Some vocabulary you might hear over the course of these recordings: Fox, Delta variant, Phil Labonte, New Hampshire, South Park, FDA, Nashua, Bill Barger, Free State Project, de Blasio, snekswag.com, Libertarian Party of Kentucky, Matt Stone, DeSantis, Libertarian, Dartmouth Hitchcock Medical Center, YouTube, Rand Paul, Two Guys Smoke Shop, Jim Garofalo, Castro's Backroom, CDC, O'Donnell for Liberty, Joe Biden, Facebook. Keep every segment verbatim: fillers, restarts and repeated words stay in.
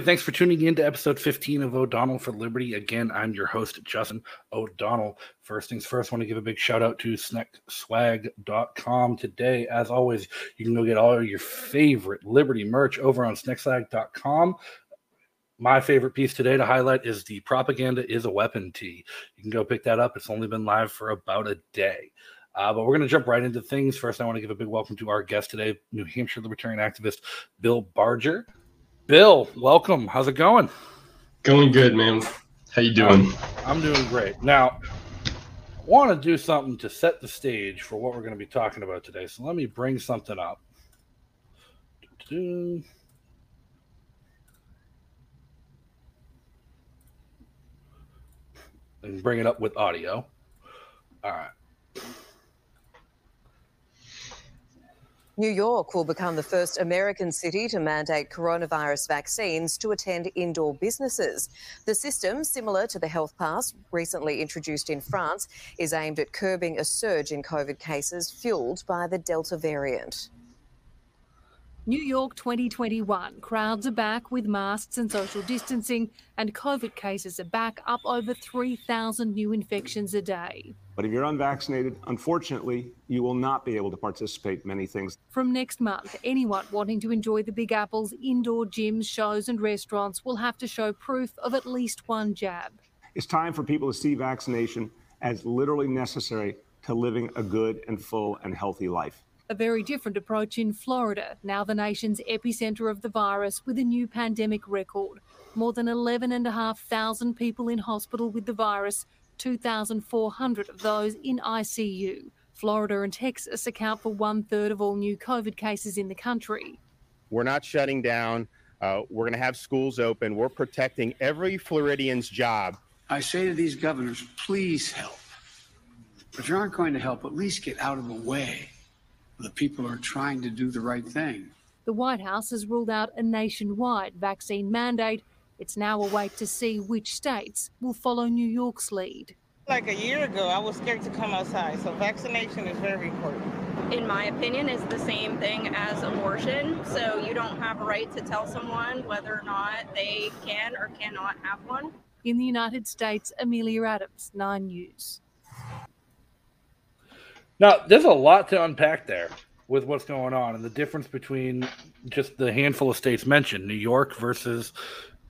Thanks for tuning in to episode fifteen of O'Donnell for Liberty. Again, I'm your host, Justin O'Donnell. First things first, I want to give a big shout out to snekswag dot com today. As always, you can go get all of your favorite Liberty merch over on snekswag dot com. My favorite piece today to highlight is the Propaganda is a Weapon tee. You can go pick that up. It's only been live for about a day. Uh, but we're going to jump right into things. First, I want to give a big welcome to our guest today, New Hampshire Libertarian activist Bill Barger. Bill, welcome. How's it going? Going good, man. How you doing? I'm, I'm doing great. Now, I want to do something to set the stage for what we're going to be talking about today. So let me bring something up. Do-do-do. And bring it up with audio. All right. New York will become the first American city to mandate coronavirus vaccines to attend indoor businesses. The system, similar to the health pass recently introduced in France, is aimed at curbing a surge in COVID cases fueled by the Delta variant. New York twenty twenty-one. Crowds are back with masks and social distancing, and COVID cases are back, up over three thousand new infections a day. But if you're unvaccinated, unfortunately, you will not be able to participate in many things. From next month, anyone wanting to enjoy the Big Apple's indoor gyms, shows and restaurants will have to show proof of at least one jab. It's time for people to see vaccination as literally necessary to living a good and full and healthy life. A very different approach in Florida, now the nation's epicenter of the virus, with a new pandemic record. More than eleven thousand five hundred people in hospital with the virus, two thousand four hundred of those in I C U. Florida and Texas account for one third of all new COVID cases in the country. We're not shutting down. Uh, we're going to have schools open. We're protecting every Floridian's job. I say to these governors, please help. If you aren't going to help, at least get out of the way. The people are trying to do the right thing. The White House has ruled out a nationwide vaccine mandate. It's now a wait to see which states will follow New York's lead. Like a year ago, I was scared to come outside, so vaccination is very important. In my opinion, it's the same thing as abortion, so you don't have a right to tell someone whether or not they can or cannot have one. In the United States, Amelia Adams, Nine News. Now, there's a lot to unpack there with what's going on and the difference between just the handful of states mentioned, New York versus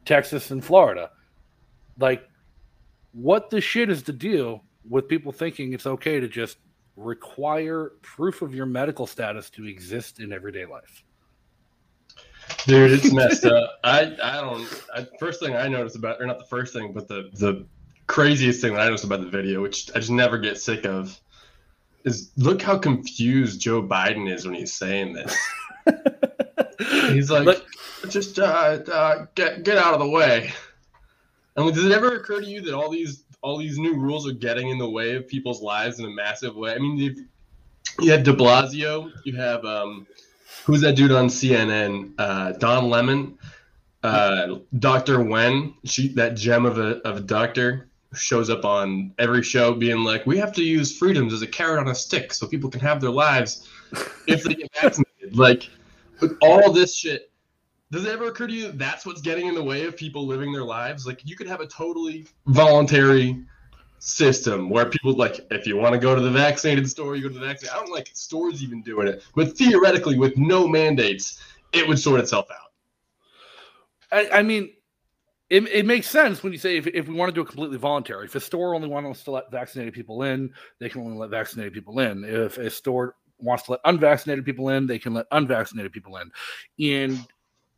Texas and Florida. Like, what the shit is the deal with people thinking it's okay to just require proof of your medical status to exist in everyday life? Dude, it's messed up. I, I don't I, first thing I noticed about, or not the first thing, but the, the craziest thing that I noticed about the video, which I just never get sick of, is look how confused Joe Biden is when he's saying this. He's like, look, just uh, uh, get get out of the way. I mean, does it ever occur to you that all these all these new rules are getting in the way of people's lives in a massive way? I mean, you have de Blasio, you have um, who's that dude on C N N? Uh, Don Lemon, uh, Doctor Wen, she, that gem of a of a doctor. Shows up on every show being like, we have to use freedoms as a carrot on a stick so people can have their lives if they get vaccinated. Like, all this shit. Does it ever occur to you that that's what's getting in the way of people living their lives? Like, you could have a totally voluntary system where people, like, if you want to go to the vaccinated store, you go to the vaccinated. I don't like stores even doing it. But theoretically, with no mandates, it would sort itself out. I, I mean... It, it makes sense when you say if, if we want to do it completely voluntary. If a store only wants to let vaccinated people in, they can only let vaccinated people in. If a store wants to let unvaccinated people in, they can let unvaccinated people in. And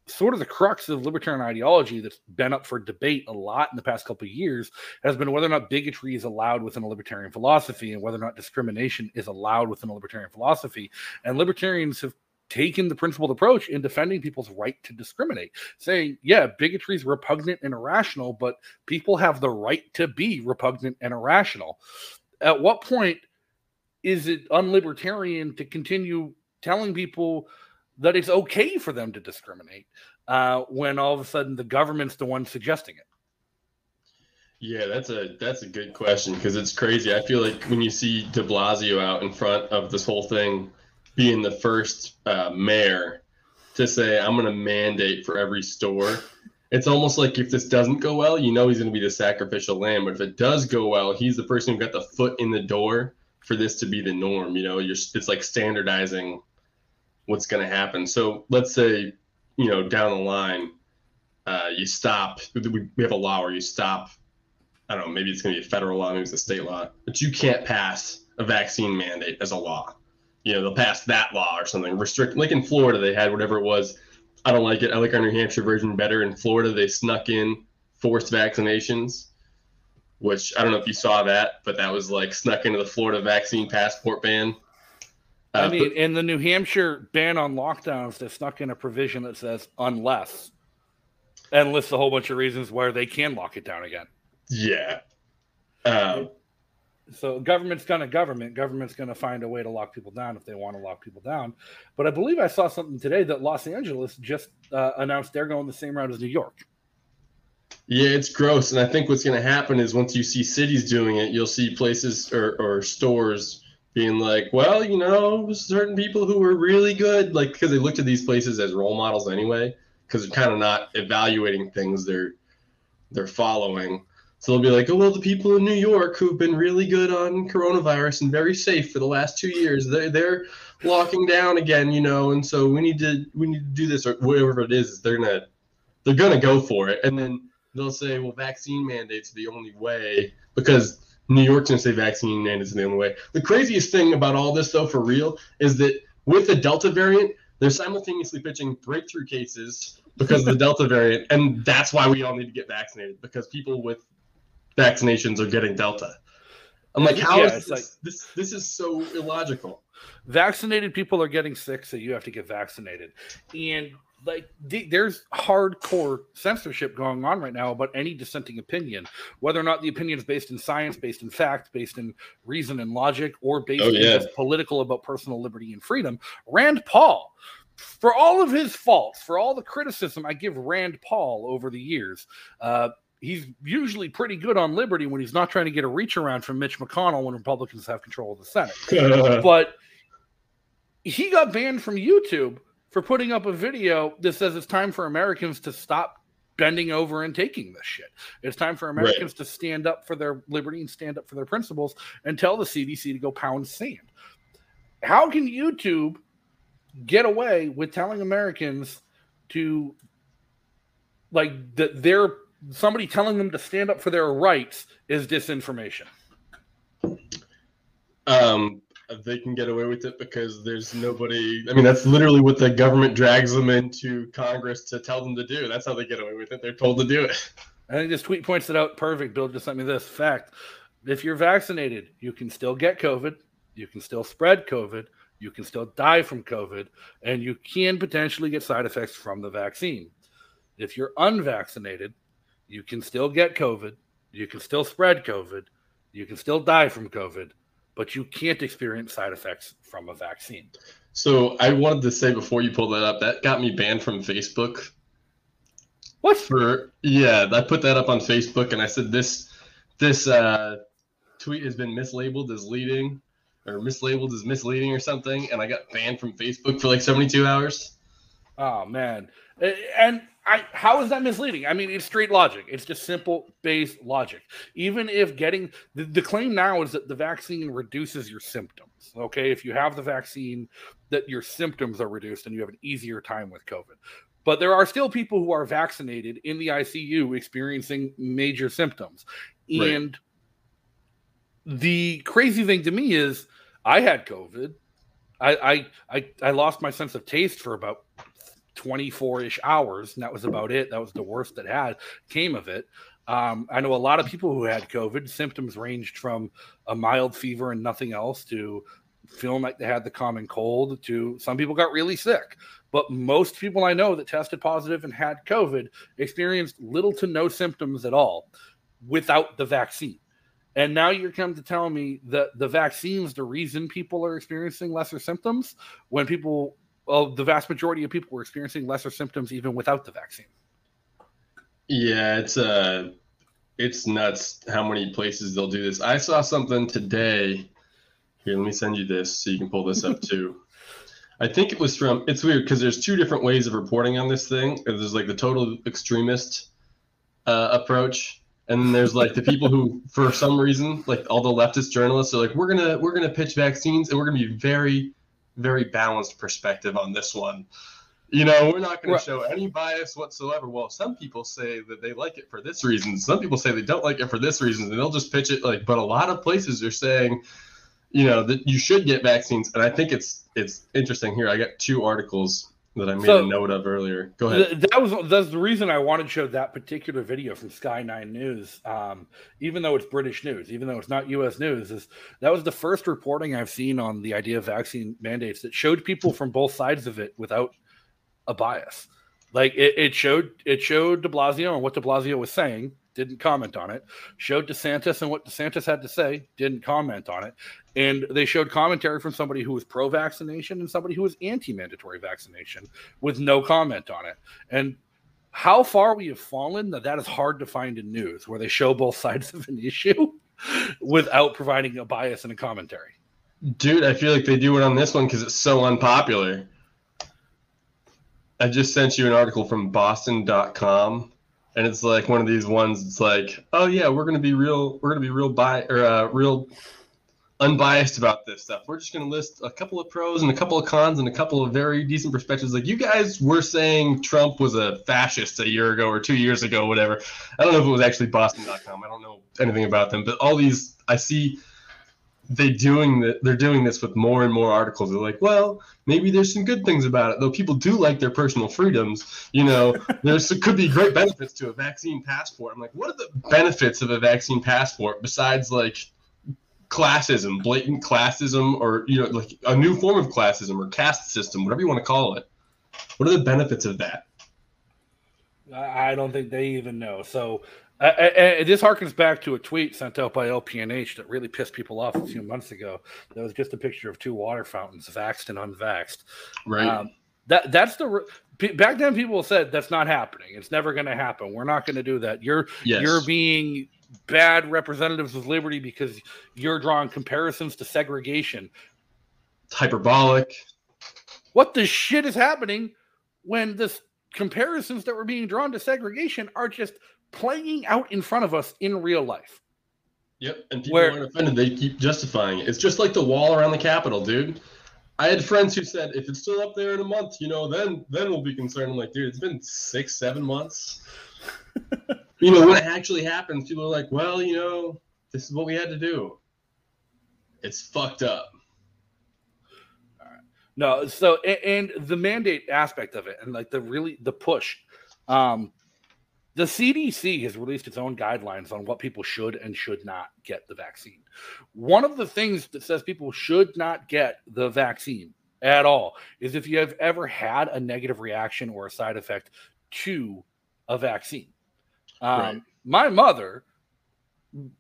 sort of the crux of libertarian ideology that's been up for debate a lot in the past couple of years has been whether or not bigotry is allowed within a libertarian philosophy and whether or not discrimination is allowed within a libertarian philosophy. And libertarians have taking the principled approach in defending people's right to discriminate, saying, yeah, bigotry is repugnant and irrational, but people have the right to be repugnant and irrational. At what point is it unlibertarian to continue telling people that it's okay for them to discriminate uh, when all of a sudden the government's the one suggesting it? Yeah, that's a that's a good question, because it's crazy. I feel like when you see de Blasio out in front of this whole thing, being the first uh, mayor to say, I'm going to mandate for every store. it's almost like if this doesn't go well, you know he's going to be the sacrificial lamb. But if it does go well, he's the person who got the foot in the door for this to be the norm. You know, you're it's like standardizing what's going to happen. So let's say, you know, down the line, uh, you stop. We, we have a law where you stop. I don't know, maybe it's going to be a federal law, maybe it's a state law, but you can't pass a vaccine mandate as a law. You know, they'll pass that law or something. Restrict, like in Florida, they had whatever it was. I don't like it. I like our New Hampshire version better. In Florida, they snuck in forced vaccinations, which I don't know if you saw that, but that was like snuck into the Florida vaccine passport ban. Uh, I mean, but, in the New Hampshire ban on lockdowns, they snuck in a provision that says unless, and lists a whole bunch of reasons where they can lock it down again. Yeah. Um, so government's going to government. Government's going to find a way to lock people down if they want to lock people down. But I believe I saw something today that Los Angeles just uh, announced they're going the same route as New York. Yeah, it's gross. And I think what's going to happen is once you see cities doing it, you'll see places or, or stores being like, well, you know, certain people who were really good, like because they looked at these places as role models anyway, because they're kind of not evaluating things they're they're following. So they'll be like, oh, well, the people in New York who've been really good on coronavirus and very safe for the last two years, they're, they're locking down again, you know, and so we need to we need to do this or whatever it is. They're gonna they're gonna go for it, and then they'll say, well, vaccine mandates are the only way because New York's gonna say vaccine mandates are the only way. The craziest thing about all this, though, for real, is that with the Delta variant, they're simultaneously pitching breakthrough cases because of the Delta variant, and that's why we all need to get vaccinated because people with vaccinations are getting Delta. I'm like, how yeah, is this? Like, this? This is so illogical. Vaccinated people are getting sick, so you have to get vaccinated. And like, the, there's hardcore censorship going on right now about any dissenting opinion, whether or not the opinion is based in science, based in fact, based in reason and logic, or based oh, yeah. in political about personal liberty and freedom. Rand Paul, for all of his faults, for all the criticism I give Rand Paul over the years, uh, he's usually pretty good on liberty when he's not trying to get a reach around from Mitch McConnell when Republicans have control of the Senate. But he got banned from YouTube for putting up a video that says it's time for Americans to stop bending over and taking this shit. It's time for Americans right. to stand up for their liberty and stand up for their principles and tell the C D C to go pound sand. How can YouTube get away with telling Americans to, like, that they're somebody telling them to stand up for their rights is disinformation? Um, they can get away with it because there's nobody. I mean, that's literally what the government drags them into Congress to tell them to do. That's how they get away with it. They're told to do it. I think this tweet points it out perfect. Bill just sent me this fact. If you're vaccinated, you can still get COVID. You can still spread COVID. You can still die from COVID. And you can potentially get side effects from the vaccine. If you're unvaccinated, you can still get COVID, you can still spread COVID, you can still die from COVID, but you can't experience side effects from a vaccine. So I wanted to say before you pulled that up, that got me banned from Facebook. What? For, yeah, I put that up on Facebook and I said this this uh, tweet has been mislabeled as leading or mislabeled as misleading or something, and I got banned from Facebook for like seventy-two hours. Oh, man. And I, how is that misleading? I mean, it's straight logic. It's just simple, base logic. Even if getting the, the claim now is that the vaccine reduces your symptoms, okay? If you have the vaccine, that your symptoms are reduced and you have an easier time with COVID. But there are still people who are vaccinated in the I C U experiencing major symptoms. And right. the crazy thing to me is I had COVID. I, I, I, I lost my sense of taste for about twenty-four-ish hours, and that was about it. That was the worst that had came of it. Um, I know a lot of people who had COVID. Symptoms ranged from a mild fever and nothing else to feeling like they had the common cold to some people got really sick. But most people I know that tested positive and had COVID experienced little to no symptoms at all without the vaccine. And now you're come to tell me that the vaccine's the reason people are experiencing lesser symptoms when people... Well, the vast majority of people were experiencing lesser symptoms even without the vaccine. Yeah, it's uh, it's nuts how many places they'll do this. I saw something today. Here, let me send you this so you can pull this up too. I think it was from, it's weird because there's two different ways of reporting on this thing. There's like the total extremist uh, approach. And then there's like the people who, for some reason, like all the leftist journalists are like, we're going to, we're going to pitch vaccines and we're going to be very, very balanced perspective on this one. You know, we're not going to show any bias whatsoever. Well, some people say that they like it for this reason. Some people say they don't like it for this reason, and they'll just pitch it like, but a lot of places are saying, you know, that you should get vaccines. And I think it's, it's interesting here. I got two articles that I made so, a note of earlier. Go ahead. Th- that was that's the reason I wanted to show that particular video from Sky Nine News, um, even though it's British news, even though it's not U S news, is that was the first reporting I've seen on the idea of vaccine mandates that showed people from both sides of it without a bias. Like it, it showed it showed de Blasio and what de Blasio was saying, didn't comment on it. Showed DeSantis and what DeSantis had to say, didn't comment on it. And they showed commentary from somebody who was pro-vaccination and somebody who was anti-mandatory vaccination with no comment on it. And how far we have fallen, that that is hard to find in news, where they show both sides of an issue without providing a bias and a commentary. Dude, I feel like they do it on this one because it's so unpopular. I just sent you an article from Boston dot com, and it's like one of these ones. It's like, oh yeah, we're gonna be real. We're gonna be real bi or uh, real unbiased about this stuff. We're just gonna list a couple of pros and a couple of cons and a couple of very decent perspectives. Like you guys were saying Trump was a fascist a year ago or two years ago, whatever. I don't know if it was actually Boston dot com. I don't know anything about them, but all these I see. They doing that. They're doing this with more and more articles. They're like, well, maybe there's some good things about it, though. People do like their personal freedoms. You know, there's could be great benefits to a vaccine passport. I'm like, what are the benefits of a vaccine passport besides like classism, blatant classism, or you know, like a new form of classism or caste system, whatever you want to call it? What are the benefits of that? I don't think they even know. So. Uh, and this harkens back to a tweet sent out by L P N H that really pissed people off a few months ago. That was just a picture of two water fountains, vaxxed and unvaxxed. Right. Um, that that's the re- back then people said that's not happening. It's never going to happen. We're not going to do that. You're yes. you're being bad representatives of liberty because you're drawing comparisons to segregation. It's hyperbolic. What the shit is happening when the comparisons that were being drawn to segregation are just playing out in front of us in real life? Yep, and people Where, aren't offended. They keep justifying it. It's just like the wall around the Capitol, dude. I had friends who said, if it's still up there in a month, you know, then then we'll be concerned. I'm like, dude, it's been six, seven months. You know, when it actually happens, people are like, well, you know, this is what we had to do. It's fucked up. All right. No, so, and, and the mandate aspect of it and, like, the really, the push. Um The C D C has released its own guidelines on what people should and should not get the vaccine. One of the things that says people should not get the vaccine at all is if you have ever had a negative reaction or a side effect to a vaccine. Um, right. My mother,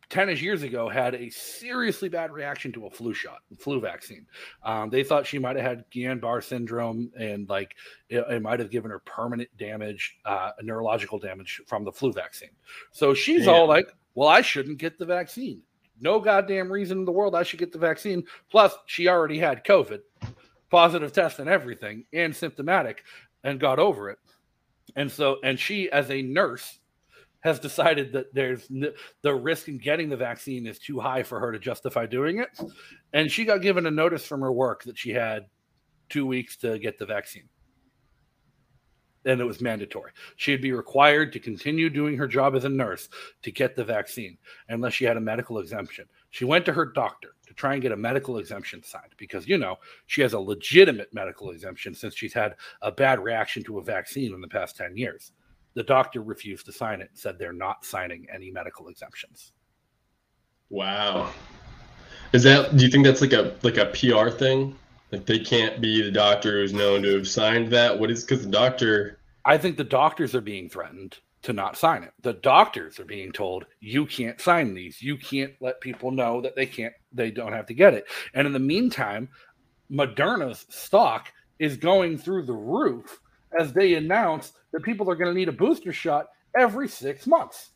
ten-ish years ago, had a seriously bad reaction to a flu shot, flu vaccine. Um, they thought she might have had Guillain-Barre syndrome, and like it, it might have given her permanent damage, uh, neurological damage from the flu vaccine. So she's yeah. all like, well, I shouldn't get the vaccine. No goddamn reason in the world I should get the vaccine. Plus, she already had COVID, positive test and everything, and symptomatic, and got over it. And so, and she, as a nurse, has decided that there's n- the risk in getting the vaccine is too high for her to justify doing it. And she got given a notice from her work that she had two weeks to get the vaccine. And it was mandatory. She'd be required to continue doing her job as a nurse to get the vaccine unless she had a medical exemption. She went to her doctor to try and get a medical exemption signed because, you know, she has a legitimate medical exemption since she's had a bad reaction to a vaccine in the past ten years. The doctor refused to sign it and said they're not signing any medical exemptions. Wow. Is that, do you think that's like a like a P R thing? Like they can't be the doctor who's known to have signed that? What is, because the doctor... I think the doctors are being threatened to not sign it. The doctors are being told, you can't sign these. You can't let people know that they can't, they don't have to get it. And in the meantime, Moderna's stock is going through the roof as they announce that people are going to need a booster shot every six months.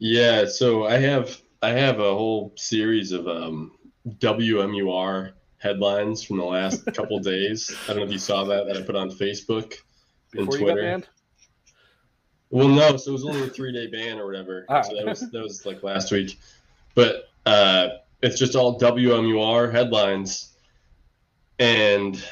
Yeah, so I have I have a whole series of um, W M U R headlines from the last couple days. I don't know if you saw that that I put on Facebook and Before Twitter. You got banned? Well, no, so it was only a three-day ban or whatever. Ah. So that was that was like last week, but uh, it's just all W M U R headlines. And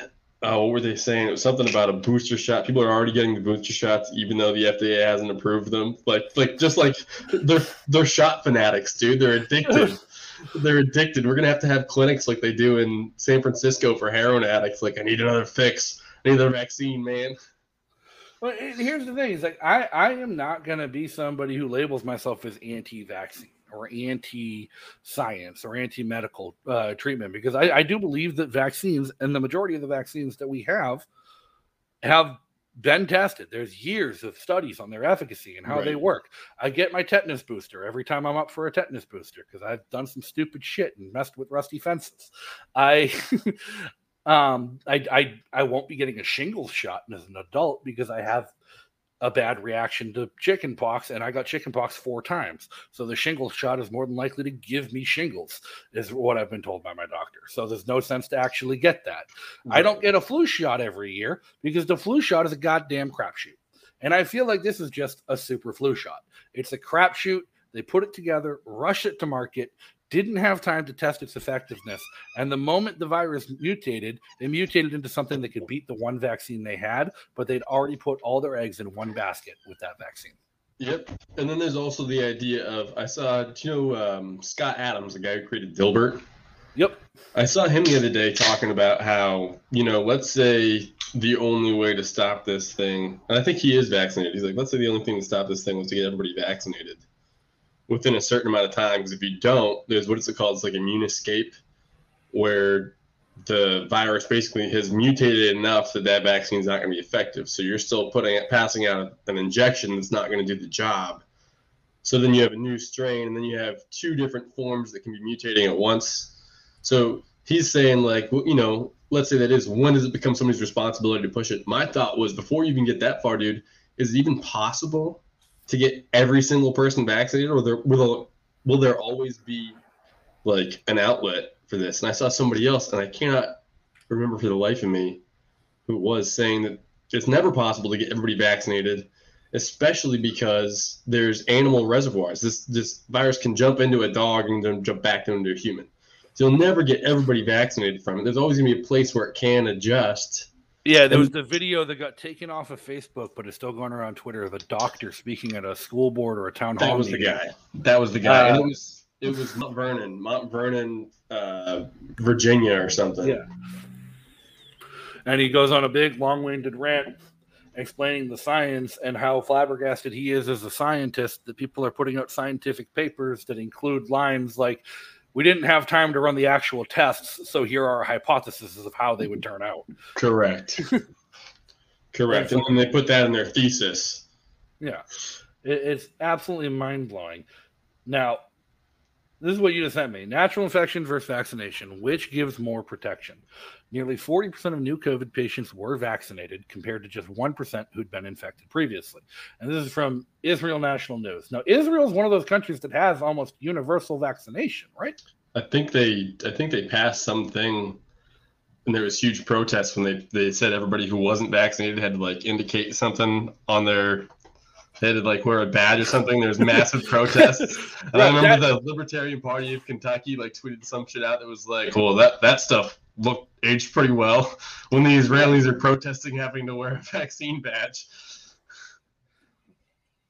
uh, what were they saying? It was something about a booster shot. People are already getting the booster shots, even though the F D A hasn't approved them. Like, like just like they're they're shot fanatics, dude. They're addicted. They're addicted. We're gonna have to have clinics like they do in San Francisco for heroin addicts. Like, I need another fix. I need another vaccine, man. But here's the thing: it's like I, I am not gonna be somebody who labels myself as anti-vaccine or anti-science or anti-medical uh, treatment, because I, I do believe that vaccines, and the majority of the vaccines that we have, have been tested. There's years of studies on their efficacy and how right. they work. I get my tetanus booster every time I'm up for a tetanus booster because I've done some stupid shit and messed with rusty fences. I. Um, I, I, I won't be getting a shingles shot as an adult because I have a bad reaction to chicken pox, and I got chicken pox four times. So the shingles shot is more than likely to give me shingles, is what I've been told by my doctor. So there's no sense to actually get that. Right. I don't get a flu shot every year because the flu shot is a goddamn crapshoot. And I feel like this is just a super flu shot. It's a crapshoot. They put it together, rush it to market, didn't have time to test its effectiveness. And the moment the virus mutated, it mutated into something that could beat the one vaccine they had, but they'd already put all their eggs in one basket with that vaccine. Yep. And then there's also the idea of, I saw, do you know, um, Scott Adams, the guy who created Dilbert? Yep. I saw him the other day talking about how, you know, let's say the only way to stop this thing, and I think he is vaccinated. He's like, let's say the only thing to stop this thing was to get everybody vaccinated within a certain amount of time, because if you don't, there's what is it called? It's like immune escape, where the virus basically has mutated enough that that vaccine is not going to be effective. So you're still putting it, passing out an injection that's not going to do the job. So then you have a new strain, and then you have two different forms that can be mutating at once. So he's saying, like, well, you know, let's say that is, when does it become somebody's responsibility to push it? My thought was, before you even get that far, dude, is it even possible to get every single person vaccinated, or there, will, will there always be like an outlet for this? And I saw somebody else, and I cannot remember for the life of me who was, saying that it's never possible to get everybody vaccinated, especially because there's animal reservoirs. This this virus can jump into a dog and then jump back into a human. So you'll never get everybody vaccinated from it. There's always gonna be a place where it can adjust. Yeah, there was the video that got taken off of Facebook, but it's still going around Twitter, of a doctor speaking at a school board or a town hall. That was meeting. The guy. That was the guy. Uh, it was it was Mount Vernon, Mount Vernon, uh, Virginia or something. Yeah. And he goes on a big, long-winded rant explaining the science and how flabbergasted he is as a scientist that people are putting out scientific papers that include lines like, we didn't have time to run the actual tests, so here are our hypotheses of how they would turn out. Correct. Correct. And then they put that in their thesis. Yeah. It's absolutely mind-blowing. Now, this is what you just sent me. Natural infection versus vaccination. Which gives more protection? Nearly forty percent of new COVID patients were vaccinated compared to just one percent who'd been infected previously. And this is from Israel National News. Now, Israel is one of those countries that has almost universal vaccination, right? I think they I think they passed something, and there was huge protests when they, they said everybody who wasn't vaccinated had to, like, indicate something on their – they had to, like, wear a badge or something. There was massive protests. And right, I remember that, the Libertarian Party of Kentucky, like, tweeted some shit out that was like, well, that, that stuff looked aged pretty well when the Israelis are protesting having to wear a vaccine badge.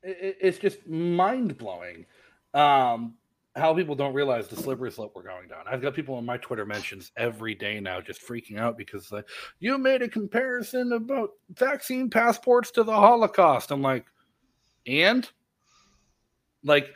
It, it's just mind-blowing um, how people don't realize the slippery slope we're going down. I've got people on my Twitter mentions every day now just freaking out because, like, you made a comparison about vaccine passports to the Holocaust. I'm like, and like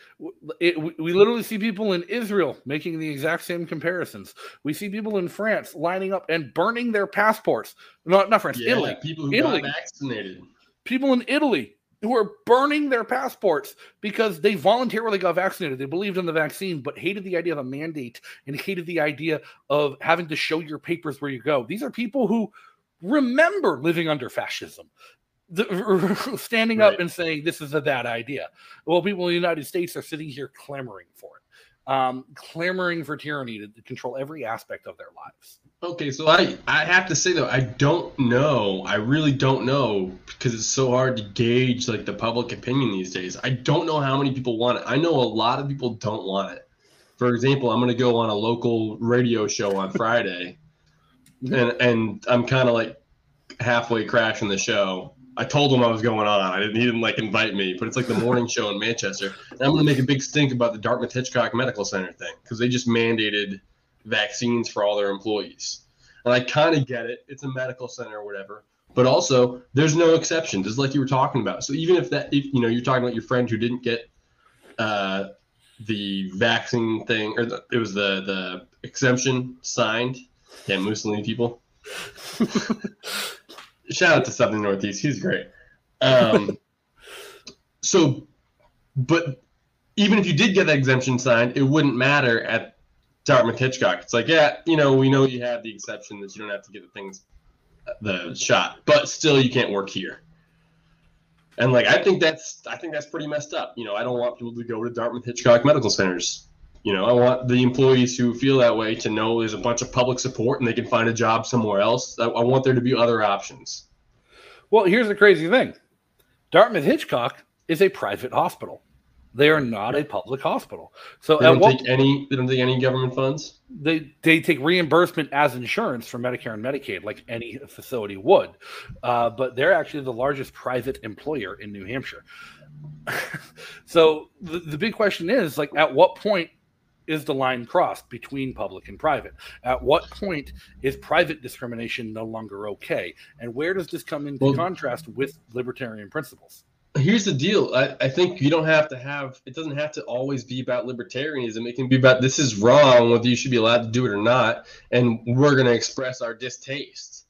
it, we literally see people in Israel making the exact same comparisons. We see people in France lining up and burning their passports. Not not France, yeah, Italy. People who Italy. got vaccinated. People in Italy who are burning their passports because they voluntarily got vaccinated. They believed in the vaccine, but hated the idea of a mandate and hated the idea of having to show your papers where you go. These are people who remember living under fascism. The, standing up right. and saying this is a bad idea. Well, people in the United States are sitting here clamoring for it, um, clamoring for tyranny to, to control every aspect of their lives. Okay, so I, I have to say, though, I don't know. I really don't know, because it's so hard to gauge, like, the public opinion these days. I don't know how many people want it. I know a lot of people don't want it. For example, I'm going to go on a local radio show on Friday, and and I'm kind of, like, halfway crashing the show. I told him I was going on. I didn't, he didn't, like, invite me, but it's like the morning show in Manchester. And I'm going to make a big stink about the Dartmouth Hitchcock Medical Center thing, because they just mandated – vaccines for all their employees. And I kind of get it. It's a medical center or whatever, but also there's no exception, just like you were talking about. So even if that, if, you know, you're talking about your friend who didn't get uh, the vaccine thing, or the, it was the, the exemption signed. Yeah, Mussolini people. Shout out to Southern Northeast. He's great. Um, so, but even if you did get that exemption signed, it wouldn't matter at Dartmouth Hitchcock. It's like, yeah, you know, we know you have the exception that you don't have to get the things, the shot, but still you can't work here. And like, I think that's, I think that's pretty messed up. You know, I don't want people to go to Dartmouth Hitchcock Medical Centers. You know, I want the employees who feel that way to know there's a bunch of public support and they can find a job somewhere else. I, I want there to be other options. Well, here's the crazy thing. Dartmouth Hitchcock is a private hospital. They are not a public hospital. So they don't take point, any they don't take any government funds? They they take reimbursement as insurance for Medicare and Medicaid, like any facility would. Uh, but they're actually the largest private employer in New Hampshire. So the, the big question is, like, at what point is the line crossed between public and private? At what point is private discrimination no longer okay? And where does this come into well, contrast with libertarian principles? Here's the deal. I, I think you don't have to have, it doesn't have to always be about libertarianism. It can be about, this is wrong, whether you should be allowed to do it or not, and we're going to express our distaste.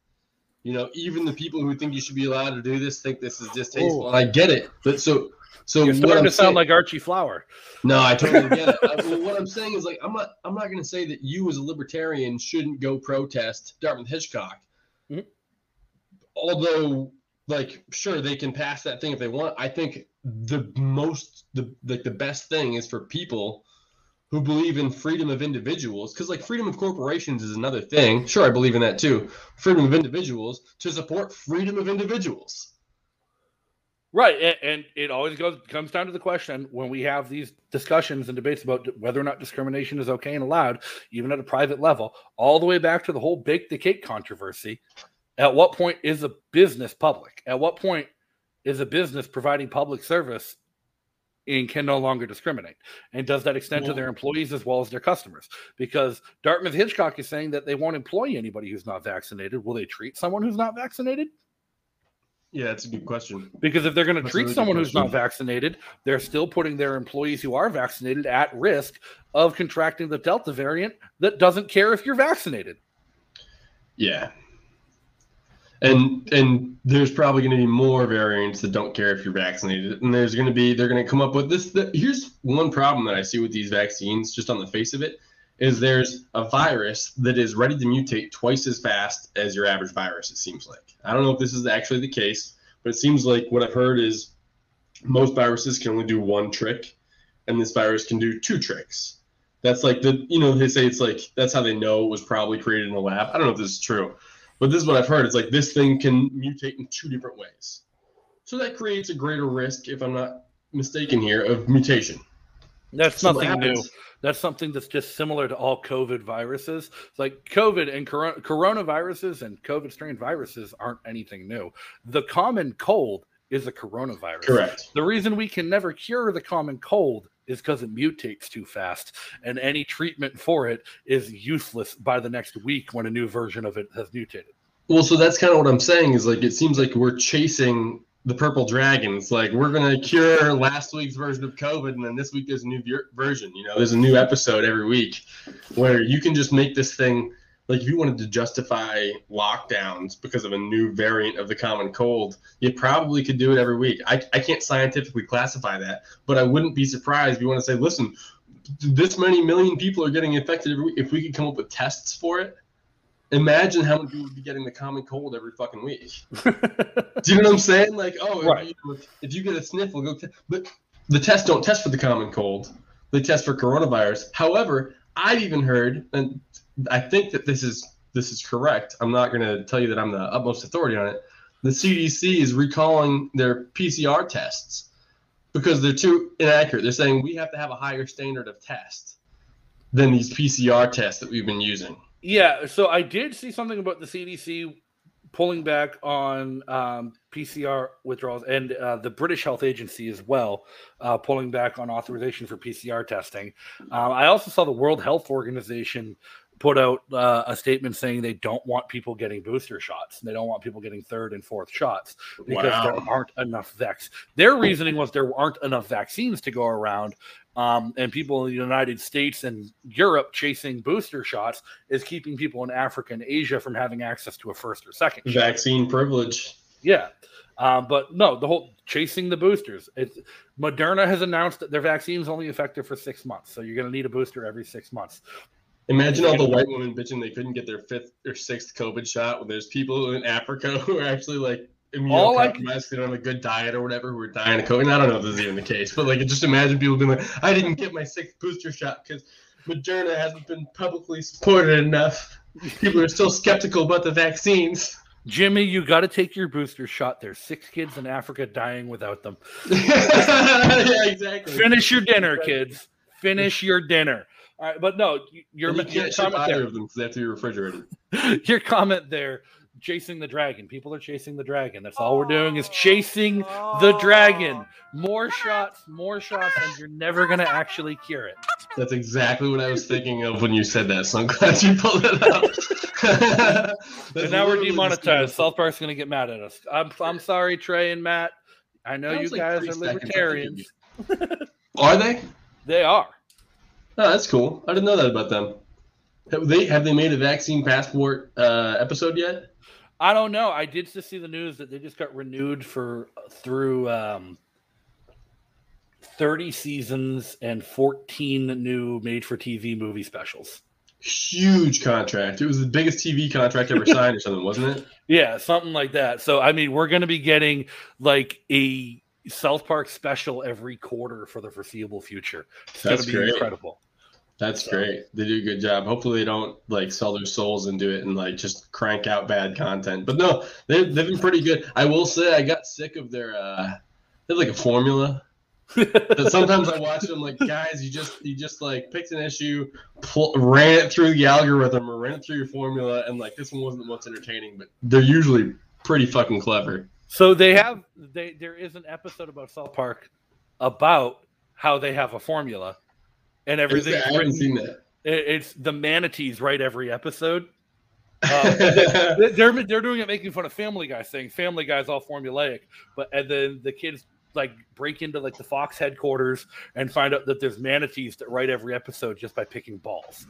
You know, even the people who think you should be allowed to do this think this is distasteful. Oh. And I get it. But so, so you're starting what I'm to saying, sound like Archie Flower. No, I totally get it. I mean, what I'm saying is, like, I'm not, I'm not going to say that you as a libertarian shouldn't go protest Dartmouth Hitchcock. Mm-hmm. Although, like, sure, they can pass that thing if they want. I think the most, the like the best thing is for people who believe in freedom of individuals, because, like, freedom of corporations is another thing. Sure, I believe in that too. Freedom of individuals to support freedom of individuals. Right, and, and it always goes comes down to the question when we have these discussions and debates about whether or not discrimination is okay and allowed, even at a private level, all the way back to the whole bake the cake controversy. At what point is a business public? At what point is a business providing public service and can no longer discriminate? And does that extend well, to their employees as well as their customers? Because Dartmouth Hitchcock is saying that they won't employ anybody who's not vaccinated. Will they treat someone who's not vaccinated? Yeah, that's a good question. Because if they're going to treat really someone who's not vaccinated, they're still putting their employees who are vaccinated at risk of contracting the Delta variant that doesn't care if you're vaccinated. Yeah. And and there's probably going to be more variants that don't care if you're vaccinated. And there's going to be, they're going to come up with this. The, here's one problem that I see with these vaccines, just on the face of it, is there's a virus that is ready to mutate twice as fast as your average virus, it seems like. I don't know if this is actually the case, but it seems like what I've heard is most viruses can only do one trick, and this virus can do two tricks. That's like the, you know, they say it's like, that's how they know it was probably created in a lab. I don't know if this is true. But this is what I've heard. It's like this thing can mutate in two different ways. So that creates a greater risk, if I'm not mistaken here, of mutation. That's so nothing new. That's something that's just similar to all COVID viruses. It's like COVID and cor- coronaviruses and COVID strain viruses aren't anything new. The common cold is a coronavirus. Correct. The reason we can never cure the common cold is because it mutates too fast, and any treatment for it is useless by the next week when a new version of it has mutated. Well, so that's kind of what I'm saying is, like, it seems like we're chasing the purple dragons. Like, we're going to cure last week's version of COVID, and then this week there's a new version. You know, there's a new episode every week where you can just make this thing, like, if you wanted to justify lockdowns because of a new variant of the common cold, you probably could do it every week. I, I can't scientifically classify that, but I wouldn't be surprised if you want to say, listen, this many million people are getting infected every week. If we could come up with tests for it, imagine how many people would be getting the common cold every fucking week. Do you know what I'm saying? Like, oh, right. if, you, if you get a sniffle, go t- but the tests don't test for the common cold. They test for coronavirus. However, I've even heard – and I think that this is this is correct. I'm not going to tell you that I'm the utmost authority on it. The C D C is recalling their P C R tests because they're too inaccurate. They're saying we have to have a higher standard of tests than these P C R tests that we've been using. Yeah, so I did see something about the C D C pulling back on um, P C R withdrawals, and uh, the British Health Agency as well uh, pulling back on authorization for P C R testing. Um, I also saw the World Health Organization put out uh, a statement saying they don't want people getting booster shots. They don't want people getting third and fourth shots because wow. there aren't enough vax. Their reasoning was there aren't enough vaccines to go around, um, and people in the United States and Europe chasing booster shots is keeping people in Africa and Asia from having access to a first or second shot. Vaccine privilege. Yeah. Um, but no, the whole chasing the boosters. It's, Moderna has announced that their vaccine is only effective for six months. So you're going to need a booster every six months. Imagine all the white women bitching they couldn't get their fifth or sixth COVID shot when there's people in Africa who are actually like immunocompromised, they don't have a good diet or whatever, who are dying of COVID. And I don't know if this is even the case, but like just imagine people being like, I didn't get my sixth booster shot because Moderna hasn't been publicly supported enough. People are still skeptical about the vaccines. Jimmy, you got to take your booster shot. There's six kids in Africa dying without them. Yeah, exactly. Finish your dinner, kids. Finish your dinner. All right, but no, your, you your comment there. Of them, so they have to be refrigerated. Your comment there, chasing the dragon. People are chasing the dragon. That's all oh, we're doing is chasing oh. the dragon. More shots, more shots, and you're never going to actually cure it. That's exactly what I was thinking of when you said that, so I'm glad you pulled it up. So now we're demonetized. South Park's going to get mad at us. I'm, I'm sorry, Trey and Matt. I know you like guys are libertarians. Are they? They are. Oh, that's cool. I didn't know that about them. Have they have they made a vaccine passport uh, episode yet? I don't know. I did just see the news that they just got renewed for through um, thirty seasons and fourteen new made-for-T V movie specials. Huge contract. It was the biggest T V contract ever signed or something, wasn't it? Yeah, something like that. So, I mean, we're going to be getting like a South Park special every quarter for the foreseeable future. It's going to be great. Incredible. That's so great. They do a good job. Hopefully they don't like sell their souls and do it and like just crank out bad content. But no, they, they've been pretty good. I will say I got sick of their, uh, they have like a formula. Sometimes I watch them like, guys, you just, you just like picked an issue, pl- ran it through the algorithm or ran it through your formula. And like, this one wasn't the most entertaining, but they're usually pretty fucking clever. So they have, they, there is an episode about South Park about how they have a formula. And everything. I haven't seen that. It's the manatees write every episode. Um, they, they're they're doing it, making fun of Family Guy, saying Family Guy's all formulaic, but and then the kids like break into like the Fox headquarters and find out that there's manatees that write every episode just by picking balls,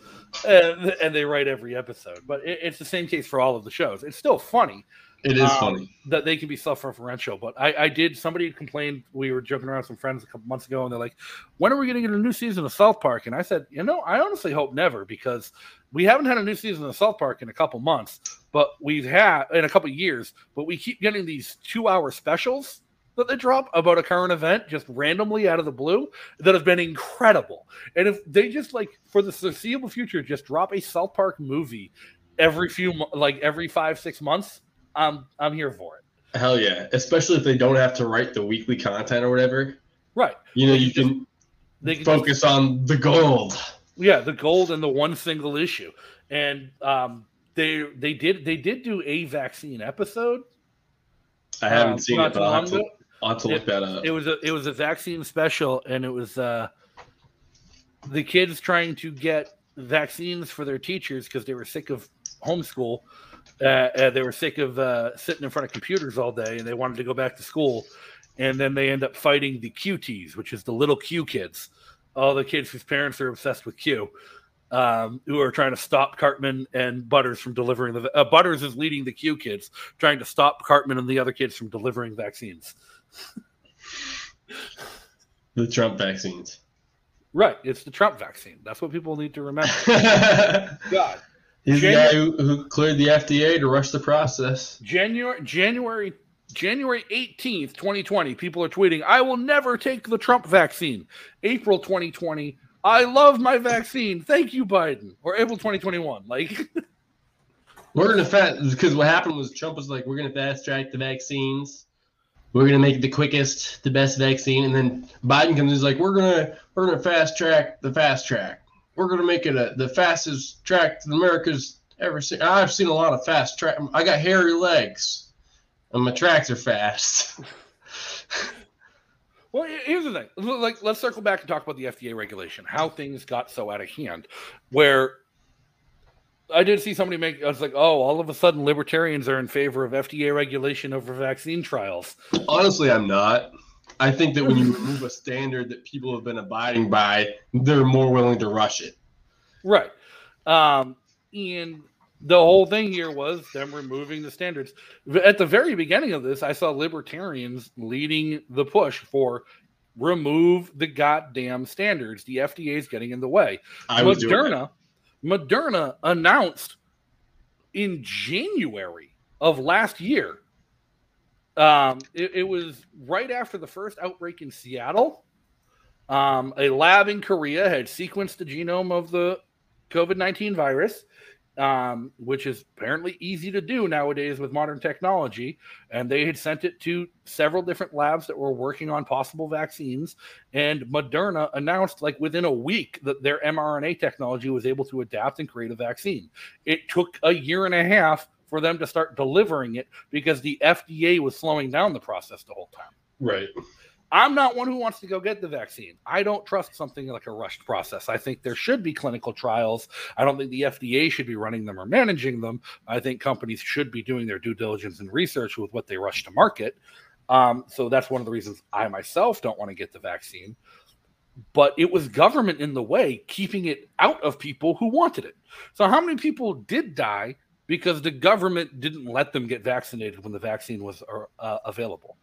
and, and they write every episode. But it, it's the same case for all of the shows. It's still funny. It is um, funny that they can be self-referential, but I, I did. Somebody complained. We were joking around with some friends a couple months ago, and they're like, "When are we going to get a new season of South Park?" And I said, "You know, I honestly hope never, because we haven't had a new season of South Park in a couple months, but we've had in a couple years. But we keep getting these two-hour specials that they drop about a current event just randomly out of the blue that have been incredible. And if they just like for the foreseeable future, just drop a South Park movie every few like every five six months." I'm I'm here for it. Hell yeah! Especially if they don't have to write the weekly content or whatever. Right. You know, they you just, can they can focus just, on the gold. Yeah, the gold and the one single issue. And um, they they did they did do a vaccine episode. I haven't um, seen it, but I'll have, to, I'll have to look it, that up. It was a it was a vaccine special, and it was uh, the kids trying to get vaccines for their teachers because they were sick of homeschool. Uh, they were sick of uh, sitting in front of computers all day, and they wanted to go back to school. And then they end up fighting the Q Ts, which is the little Q kids, all the kids whose parents are obsessed with Q, um, who are trying to stop Cartman and Butters from delivering the uh, Butters is leading the Q kids, trying to stop Cartman and the other kids from delivering vaccines. The Trump vaccines, right? It's the Trump vaccine. That's what people need to remember. God. He's January, the guy who, who cleared the F D A to rush the process. January, January, January eighteenth, twenty twenty, people are tweeting, I will never take the Trump vaccine. April twenty twenty, I love my vaccine. Thank you, Biden. Or April twenty twenty-one. Like, We're going to fast, because what happened was Trump was like, we're going to fast track the vaccines. We're going to make the quickest, the best vaccine. And then Biden comes in and is like, we're going to we're going to fast track the fast track. We're going to make it a, the fastest track that America's ever seen. I've seen a lot of fast track. I got hairy legs and my tracks are fast. Well, here's the thing. Like, let's circle back and talk about the F D A regulation, how things got so out of hand, where I did see somebody make, I was like, oh, all of a sudden libertarians are in favor of F D A regulation over vaccine trials. Honestly, I'm not. I think that when you remove a standard that people have been abiding by, they're more willing to rush it. Right. Um, and the whole thing here was them removing the standards. At the very beginning of this, I saw libertarians leading the push for remove the goddamn standards. The F D A is getting in the way. I was doing that. Moderna announced in January of last year. Um, it, it was right after the first outbreak in Seattle. Um, a lab in Korea had sequenced the genome of the COVID nineteen virus, um, which is apparently easy to do nowadays with modern technology. And they had sent it to several different labs that were working on possible vaccines. And Moderna announced, like, within a week that their mRNA technology was able to adapt and create a vaccine. It took a year and a half for them to start delivering it because the F D A was slowing down the process the whole time. Right. I'm not one who wants to go get the vaccine. I don't trust something like a rushed process. I think there should be clinical trials. I don't think the F D A should be running them or managing them. I think companies should be doing their due diligence and research with what they rush to market. Um, so that's one of the reasons I myself don't want to get the vaccine. But it was government in the way, keeping it out of people who wanted it. So how many people did die because the government didn't let them get vaccinated when the vaccine was uh, available?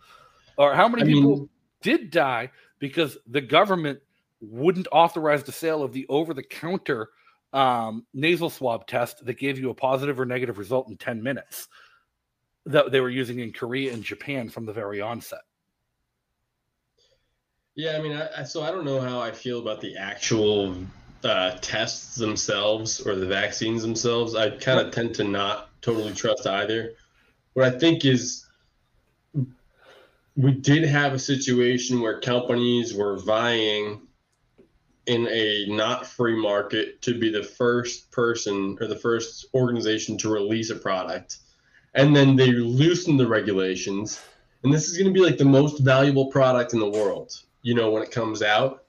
Or how many I people mean, did die because the government wouldn't authorize the sale of the over-the-counter um, nasal swab test that gave you a positive or negative result in ten minutes that they were using in Korea and Japan from the very onset? Yeah, I mean, I, I, so I don't know how I feel about the actual Uh, tests themselves or the vaccines themselves. I kind of tend to not totally trust either. What I think is we did have a situation where companies were vying in a not free market to be the first person or the first organization to release a product. And then they loosened the regulations. And this is going to be like the most valuable product in the world, you know, when it comes out.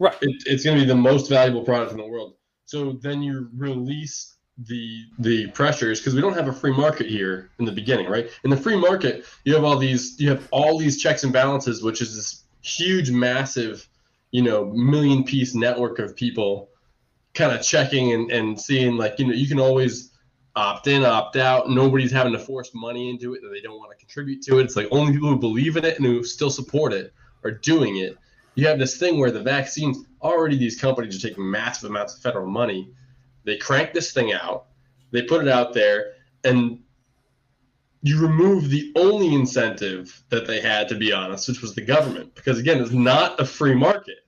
Right. It, it's going to be the most valuable product in the world. So then you release the the pressures, because we don't have a free market here in the beginning, right? In the free market, you have all these you have all these checks and balances, which is this huge, massive, you know, million piece network of people kind of checking and, and seeing, like, you know, you can always opt in, opt out. Nobody's having to force money into it that they don't want to contribute to it. It's like only people who believe in it and who still support it are doing it. You have this thing where the vaccines, already these companies are taking massive amounts of federal money. They crank this thing out. They put it out there. And you remove the only incentive that they had, to be honest, which was the government. Because, again, it's not a free market.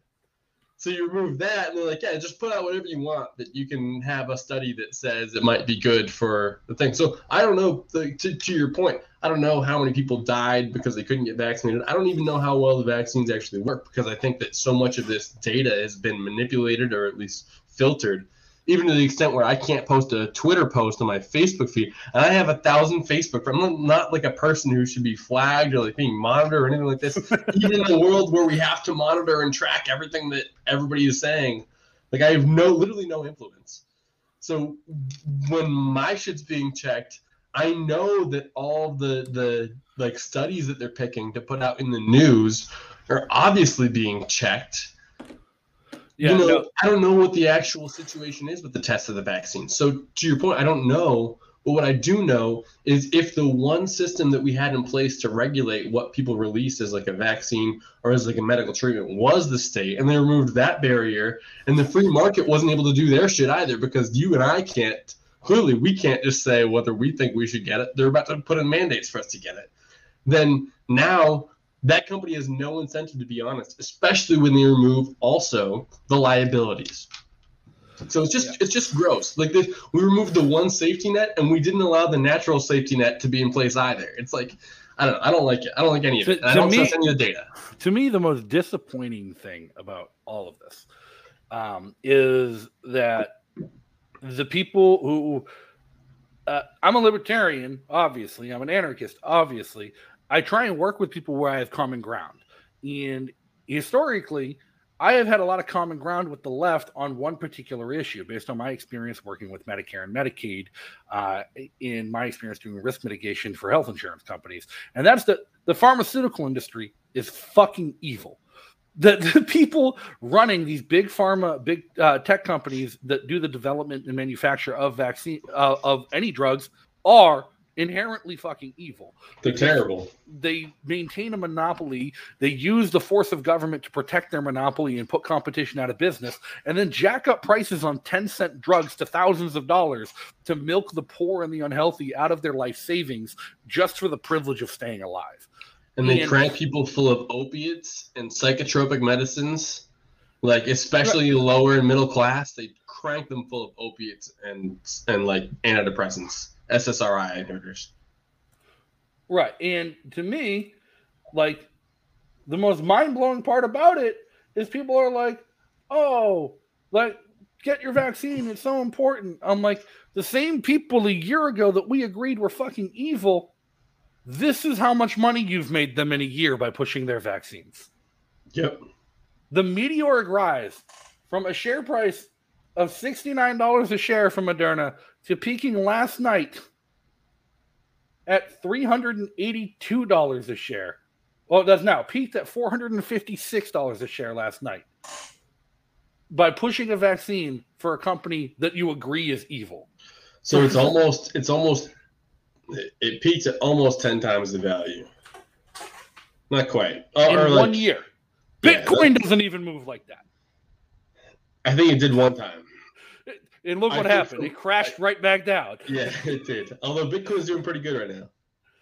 So you remove that, and they're like, yeah, just put out whatever you want that you can have a study that says it might be good for the thing. So I don't know, to, to your point, I don't know how many people died because they couldn't get vaccinated. I don't even know how well the vaccines actually work, because I think that so much of this data has been manipulated or at least filtered, even to the extent where I can't post a Twitter post on my Facebook feed. And I have a thousand Facebook friends. I'm not like a person who should be flagged or like being monitored or anything like this. Even in a world where we have to monitor and track everything that everybody is saying, like, I have no, literally no influence. So when my shit's being checked, I know that all the, the like studies that they're picking to put out in the news are obviously being checked. Yeah, you know, no. I don't know what the actual situation is with the test of the vaccine. So to your point, I don't know. But what I do know is if the one system that we had in place to regulate what people released as like a vaccine or as like a medical treatment was the state, and they removed that barrier, and the free market wasn't able to do their shit either, because you and I can't. Clearly, we can't just say whether we think we should get it. They're about to put in mandates for us to get it. Then now that company has no incentive to be honest, especially when they remove also the liabilities. So it's just yeah. it's just gross. Like this, we removed the one safety net, and we didn't allow the natural safety net to be in place either. It's like, I don't know. I don't like it. I don't like any of it. To, I don't me, trust any of the data. To me, the most disappointing thing about all of this um, is that the people who uh, I'm a libertarian, obviously. I'm an anarchist, obviously. I try and work with people where I have common ground. And historically, I have had a lot of common ground with the left on one particular issue based on my experience working with Medicare and Medicaid, uh, in my experience doing risk mitigation for health insurance companies. And that's the, the pharmaceutical industry is fucking evil. The, the people running these big pharma, big uh, tech companies that do the development and manufacture of vaccine, uh, of any drugs are inherently fucking evil. They're terrible. They maintain a monopoly. They use the force of government to protect their monopoly and put competition out of business, and then jack up prices on ten cent drugs to thousands of dollars to milk the poor and the unhealthy out of their life savings just for the privilege of staying alive. And they and, crank people full of opiates and psychotropic medicines, like especially right. lower and middle class. They crank them full of opiates and and like antidepressants. S S R I inhibitors. Right. And to me, like, the most mind-blowing part about it is people are like, oh, like, get your vaccine. It's so important. I'm like, the same people a year ago that we agreed were fucking evil, this is how much money you've made them in a year by pushing their vaccines. Yep. The meteoric rise from a share price of sixty-nine dollars a share from Moderna to peaking last night at three hundred eighty-two dollars a share. Well, it does now. Peaked at four hundred fifty-six dollars a share last night by pushing a vaccine for a company that you agree is evil. So it's almost, it's almost, it peaked at almost ten times the value. Not quite. Uh, In or one like, year. Bitcoin yeah, doesn't even move like that. I think it did one time. And look what happened. So. It crashed right back down. Yeah, it did. Although Bitcoin's doing pretty good right now.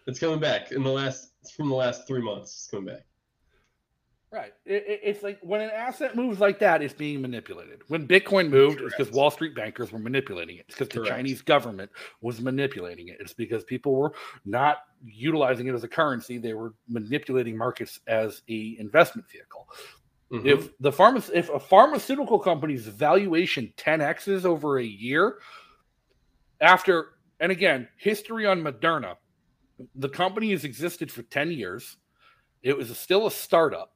It's coming back in the last from the last three months. It's coming back. Right. It, it, it's like when an asset moves like that, it's being manipulated. When Bitcoin moved, Correct. It's because Wall Street bankers were manipulating it. It's because the Correct. Chinese government was manipulating it. It's because people were not utilizing it as a currency. They were manipulating markets as an investment vehicle. Mm-hmm. If the pharma, if a pharmaceutical company's valuation ten X's over a year after, and again, history on Moderna, the company has existed for ten years. It was still a startup.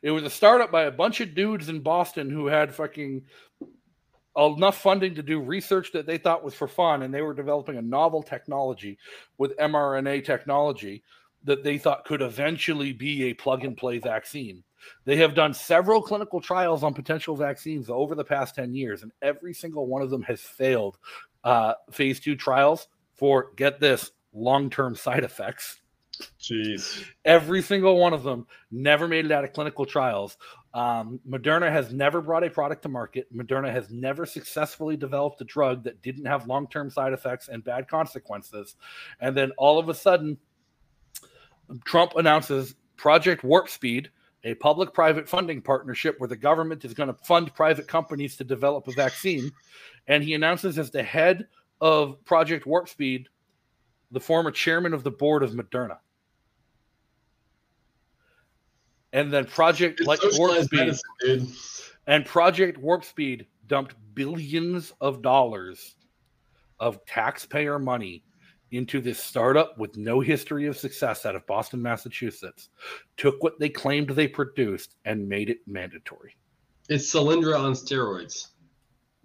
It was a startup by a bunch of dudes in Boston who had fucking enough funding to do research that they thought was for fun, and they were developing a novel technology with mRNA technology that they thought could eventually be a plug-and-play vaccine. They have done several clinical trials on potential vaccines over the past ten years, and every single one of them has failed uh, phase two trials for, get this, long-term side effects. Jeez. Every single one of them never made it out of clinical trials. Um, Moderna has never brought a product to market. Moderna has never successfully developed a drug that didn't have long-term side effects and bad consequences. And then all of a sudden, Trump announces Project Warp Speed, a public-private funding partnership where the government is going to fund private companies to develop a vaccine. And he announces as the head of Project Warp Speed, the former chairman of the board of Moderna. And then Project like Warp Speed, dude. And Project Warp Speed dumped billions of dollars of taxpayer money into this startup with no history of success out of Boston, Massachusetts, took what they claimed they produced and made it mandatory. It's Solyndra on steroids.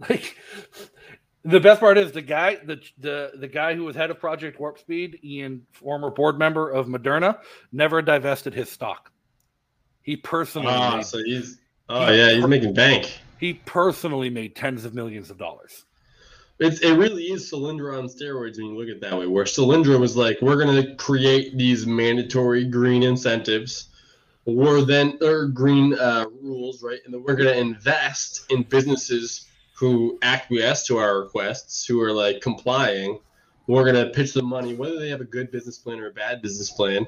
Like, the best part is the guy, the, the, the guy who was head of Project Warp Speed and former board member of Moderna never divested his stock. He personally oh, made, so he's, oh he yeah, he's making bank. He personally made tens of millions of dollars. It's, it really is Solyndra on steroids when you look at it that way, where Solyndra was like, we're going to create these mandatory green incentives or then or green uh, rules, right? And then we're going to invest in businesses who acquiesce to our requests, who are like complying. We're going to pitch them money, whether they have a good business plan or a bad business plan.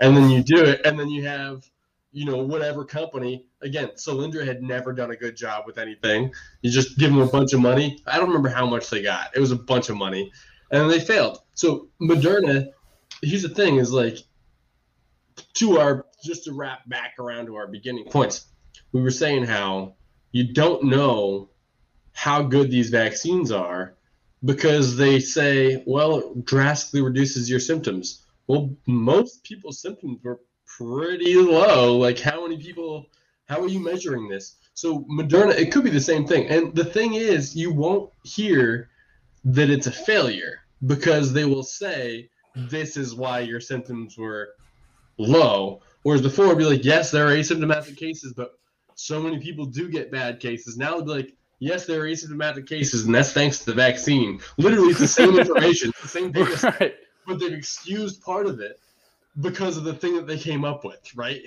And then you do it. And then you have you know, whatever company. Again, Solyndra had never done a good job with anything. You just give them a bunch of money. I don't remember how much they got. It was a bunch of money. And they failed. So Moderna, here's the thing is like, to our, just to wrap back around to our beginning points, we were saying how you don't know how good these vaccines are because they say, well, it drastically reduces your symptoms. Well, most people's symptoms were pretty low. Like how many people, how are you measuring this? So Moderna, it could be the same thing. And the thing is, you won't hear that it's a failure because they will say, this is why your symptoms were low. Whereas before it'd be like, yes, there are asymptomatic cases, but so many people do get bad cases. Now it'd be like, yes, there are asymptomatic cases, and that's thanks to the vaccine. Literally, it's the same information, it's the same thing, right. But they've excused part of it because of the thing that they came up with, right?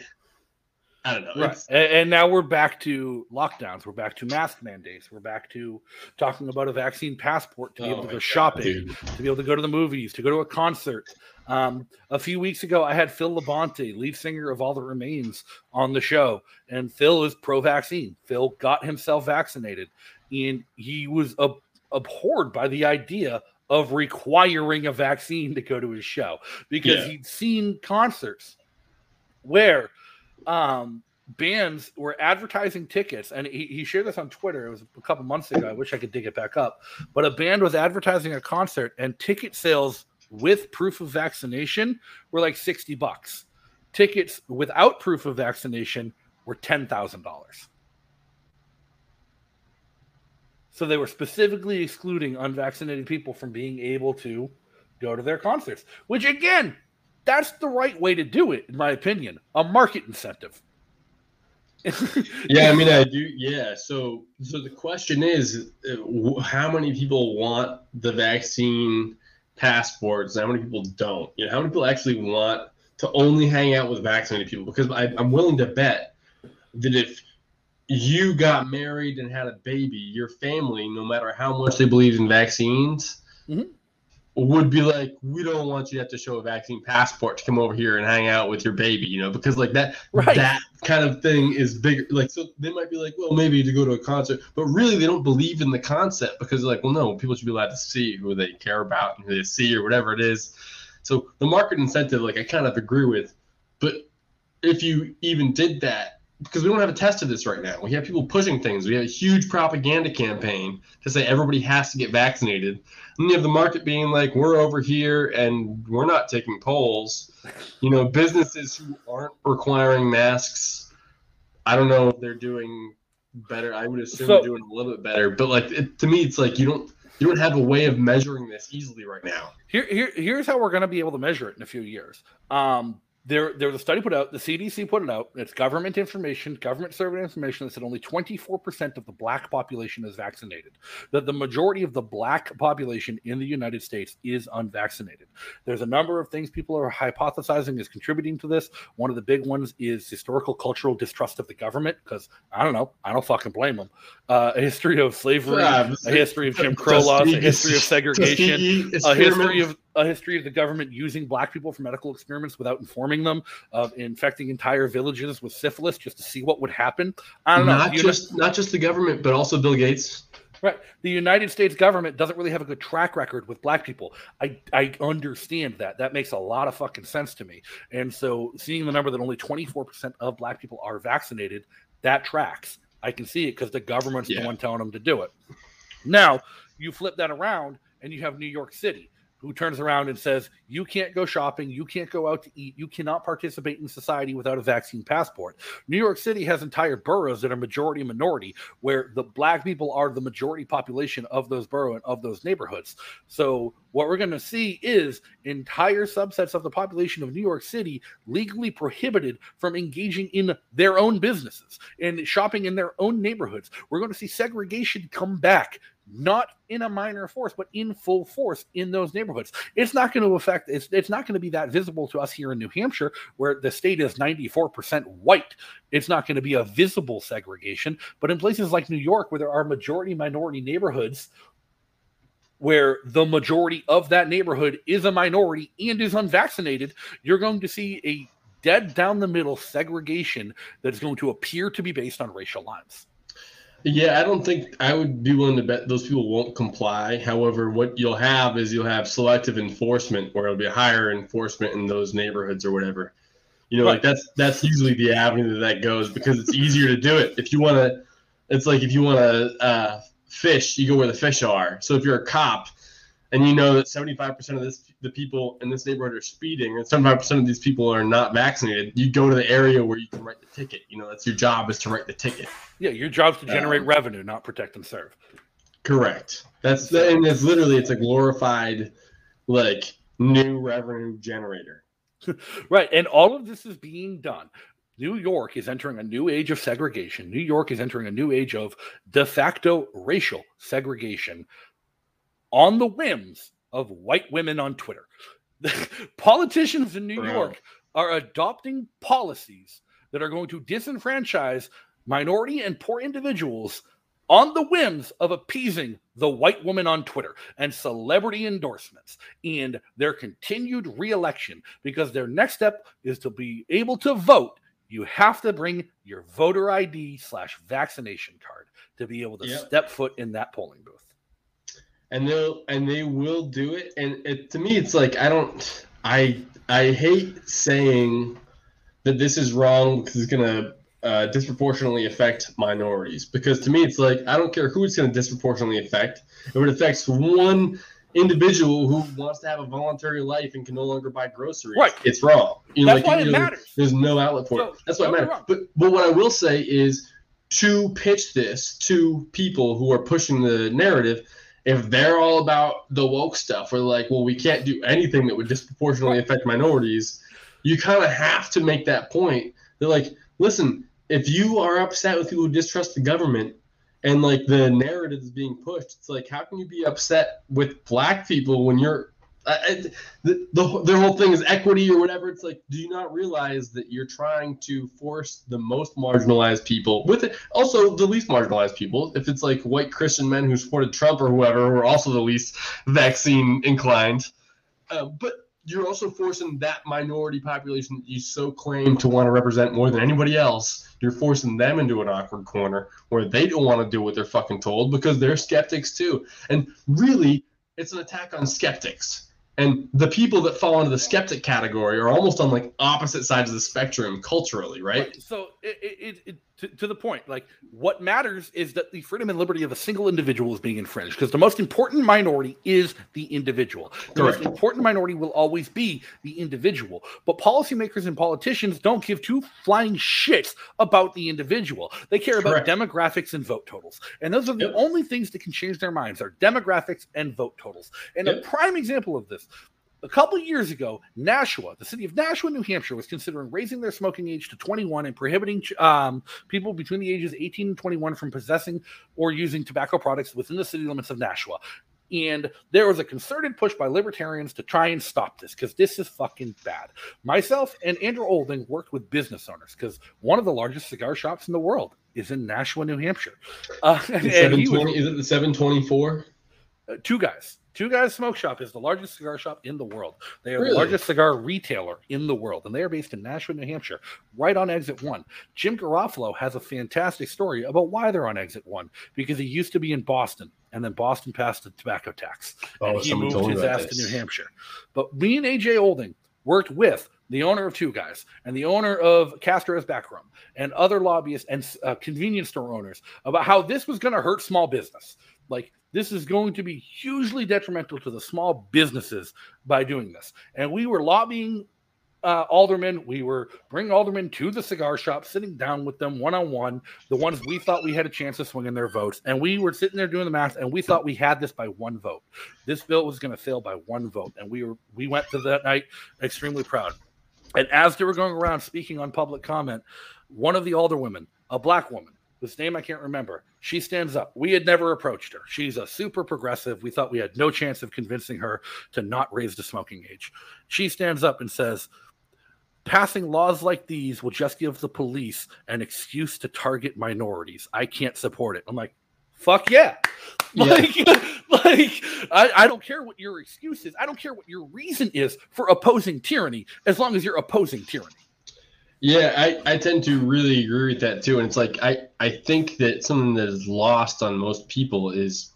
I don't know. Right. And, and now we're back to lockdowns. We're back to mask mandates. We're back to talking about a vaccine passport to be oh able to go God, shopping, dude. to be able to go to the movies, to go to a concert. Um, a few weeks ago, I had Phil Labonte, lead singer of All That Remains, on the show. And Phil is pro-vaccine. Phil got himself vaccinated. And he was ab- abhorred by the idea of requiring a vaccine to go to his show. Because yeah. he'd seen concerts where... Um, bands were advertising tickets, and he, he shared this on Twitter. It was a couple months ago. I wish I could dig it back up. But a band was advertising a concert, and ticket sales with proof of vaccination were like sixty bucks. Tickets without proof of vaccination were ten thousand dollars. So they were specifically excluding unvaccinated people from being able to go to their concerts, which again, that's the right way to do it, in my opinion. A market incentive. yeah, I mean, I do. Yeah. So, so the question is, how many people want the vaccine passports? How many people don't? You know, how many people actually want to only hang out with vaccinated people? Because I, I'm willing to bet that if you got married and had a baby, your family, no matter how much they believe in vaccines, mm-hmm. would be like, we don't want you to have to show a vaccine passport to come over here and hang out with your baby, you know, because like that right. that kind of thing is bigger. Like, so they might be like, well, maybe to go to a concert, but really they don't believe in the concept because they're like, well, no, people should be allowed to see who they care about and who they see or whatever it is. So the market incentive, like I kind of agree with, but if you even did that, because we don't have a test of this right now. We have people pushing things. We have a huge propaganda campaign to say everybody has to get vaccinated. And you have the market being like, we're over here and we're not taking polls. You know, businesses who aren't requiring masks, I don't know if they're doing better. I would assume so, they're doing a little bit better. But, like, it, to me, it's like you don't you don't have a way of measuring this easily right now. Here, here Here's how we're going to be able to measure it in a few years. Um There, there was a study put out, the C D C put it out, it's government information, government survey information that said only twenty-four percent of the black population is vaccinated, that the majority of the black population in the United States is unvaccinated. There's a number of things people are hypothesizing is contributing to this. One of the big ones is historical cultural distrust of the government, because I don't know, I don't fucking blame them. Uh, a history of slavery, yeah, a history of Jim Crow laws, a history of segregation, a history of... a history of the government using black people for medical experiments without informing them, of infecting entire villages with syphilis just to see what would happen. I don't not know. Just, United- not just the government, but also Bill Gates. Right. The United States government doesn't really have a good track record with black people. I, I understand that. That makes a lot of fucking sense to me. And so seeing the number that only twenty-four percent of black people are vaccinated, that tracks. I can see it because the government's yeah. the one telling them to do it. Now, you flip that around and you have New York City, who turns around and says, you can't go shopping, you can't go out to eat, you cannot participate in society without a vaccine passport. New York City has entire boroughs that are majority minority, where the black people are the majority population of those boroughs and of those neighborhoods. So what we're going to see is entire subsets of the population of New York City legally prohibited from engaging in their own businesses and shopping in their own neighborhoods. We're going to see segregation come back, not in a minor force, but in full force in those neighborhoods. It's not going to affect, it's, it's not going to be that visible to us here in New Hampshire, where the state is ninety-four percent white. It's not going to be a visible segregation, but in places like New York, where there are majority minority neighborhoods, where the majority of that neighborhood is a minority and is unvaccinated, you're going to see a dead down the middle segregation that is going to appear to be based on racial lines. Yeah, I don't think I would be willing to bet those people won't comply. However, what you'll have is you'll have selective enforcement, where it'll be higher enforcement in those neighborhoods or whatever. You know, right. like that's that's usually the avenue that, that goes, because it's easier to do it. If you want to, it's like if you want to uh, fish, you go where the fish are. So if you're a cop and you know that seventy-five percent of this the people in this neighborhood are speeding, and seventy-five percent of these people are not vaccinated, you go to the area where you can write the ticket. You know, that's your job, is to write the ticket. Yeah, your job is to generate um, revenue, not protect and serve. Correct. That's the, and it's literally it's a glorified like new revenue generator. Right, and all of this is being done. New York is entering a new age of segregation. New York is entering a new age of de facto racial segregation on the whims of white women on Twitter. Politicians in New Bro. York are adopting policies that are going to disenfranchise minority and poor individuals on the whims of appeasing the white woman on Twitter and celebrity endorsements and their continued reelection, because their next step is to be able to vote. You have to bring your voter I D slash vaccination card to be able to yep. step foot in that polling booth. And they'll and they will do it. And it, to me, it's like I don't I I hate saying that this is wrong because it's gonna uh, disproportionately affect minorities. Because to me, it's like I don't care who it's gonna disproportionately affect. If it affects one individual who wants to have a voluntary life and can no longer buy groceries, right. it's wrong. You know, That's like, why you know, it matters. There's no outlet for so, it. That's why it matters. But but what I will say is to pitch this to people who are pushing the narrative. If they're all about the woke stuff, or like, well, we can't do anything that would disproportionately affect minorities, you kind of have to make that point. They're like, listen, if you are upset with people who distrust the government and like the narrative is being pushed, it's like, how can you be upset with black people when you're uh, the, the their whole thing is equity or whatever? It's like, do you not realize that you're trying to force the most marginalized people with it? Also the least marginalized people. If it's like white Christian men who supported Trump or whoever, who are also the least vaccine inclined, uh, but you're also forcing that minority population that you so claim to want to represent more than anybody else. You're forcing them into an awkward corner where they don't want to do what they're fucking told because they're skeptics too. And really it's an attack on skeptics. And the people that fall into the skeptic category are almost on like opposite sides of the spectrum culturally, right? right. So it, it, it, to, to the point, like what matters is that the freedom and liberty of a single individual is being infringed, because the most important minority is the individual. The Correct. most important minority will always be the individual. But policymakers and politicians don't give two flying shits about the individual. They care Correct. about demographics and vote totals. And those are the yep. only things that can change their minds, are demographics and vote totals. And yep. a prime example of this, a couple of years ago, Nashua, the city of Nashua, New Hampshire, was considering raising their smoking age to twenty-one and prohibiting um, people between the ages eighteen and twenty-one from possessing or using tobacco products within the city limits of Nashua. And there was a concerted push by libertarians to try and stop this, because this is fucking bad. Myself and Andrew Olding worked with business owners, because one of the largest cigar shops in the world is in Nashua, New Hampshire. Uh, and, and he was, is it the seven twenty-four? Uh, two guys. Two Guys Smoke Shop is the largest cigar shop in the world. They are really? the largest cigar retailer in the world, and they are based in Nashua, New Hampshire, right on Exit one. Jim Garofalo has a fantastic story about why they're on Exit one, because he used to be in Boston, and then Boston passed the tobacco tax, oh, and he moved his ass this. to New Hampshire. But me and A J Olding worked with the owner of Two Guys and the owner of Castro's Backroom and other lobbyists and uh, convenience store owners about how this was going to hurt small business. Like, this is going to be hugely detrimental to the small businesses by doing this. And we were lobbying uh, aldermen. We were bringing aldermen to the cigar shop, sitting down with them one-on-one, the ones we thought we had a chance of swinging their votes. And we were sitting there doing the math, and we thought we had this by one vote. This bill was going to fail by one vote. And we were we went to that night extremely proud. And as they were going around speaking on public comment, one of the alderwomen, a black woman, whose name I can't remember, she stands up. We had never approached her. She's a super progressive. We thought we had no chance of convincing her to not raise the smoking age. She stands up and says, "Passing laws like these will just give the police an excuse to target minorities. I can't support it." I'm like, fuck yeah. yeah. Like, like I, I don't care what your excuse is. I don't care what your reason is for opposing tyranny, as long as you're opposing tyranny. Yeah, I, I tend to really agree with that too. And it's like, I, I think that something that is lost on most people is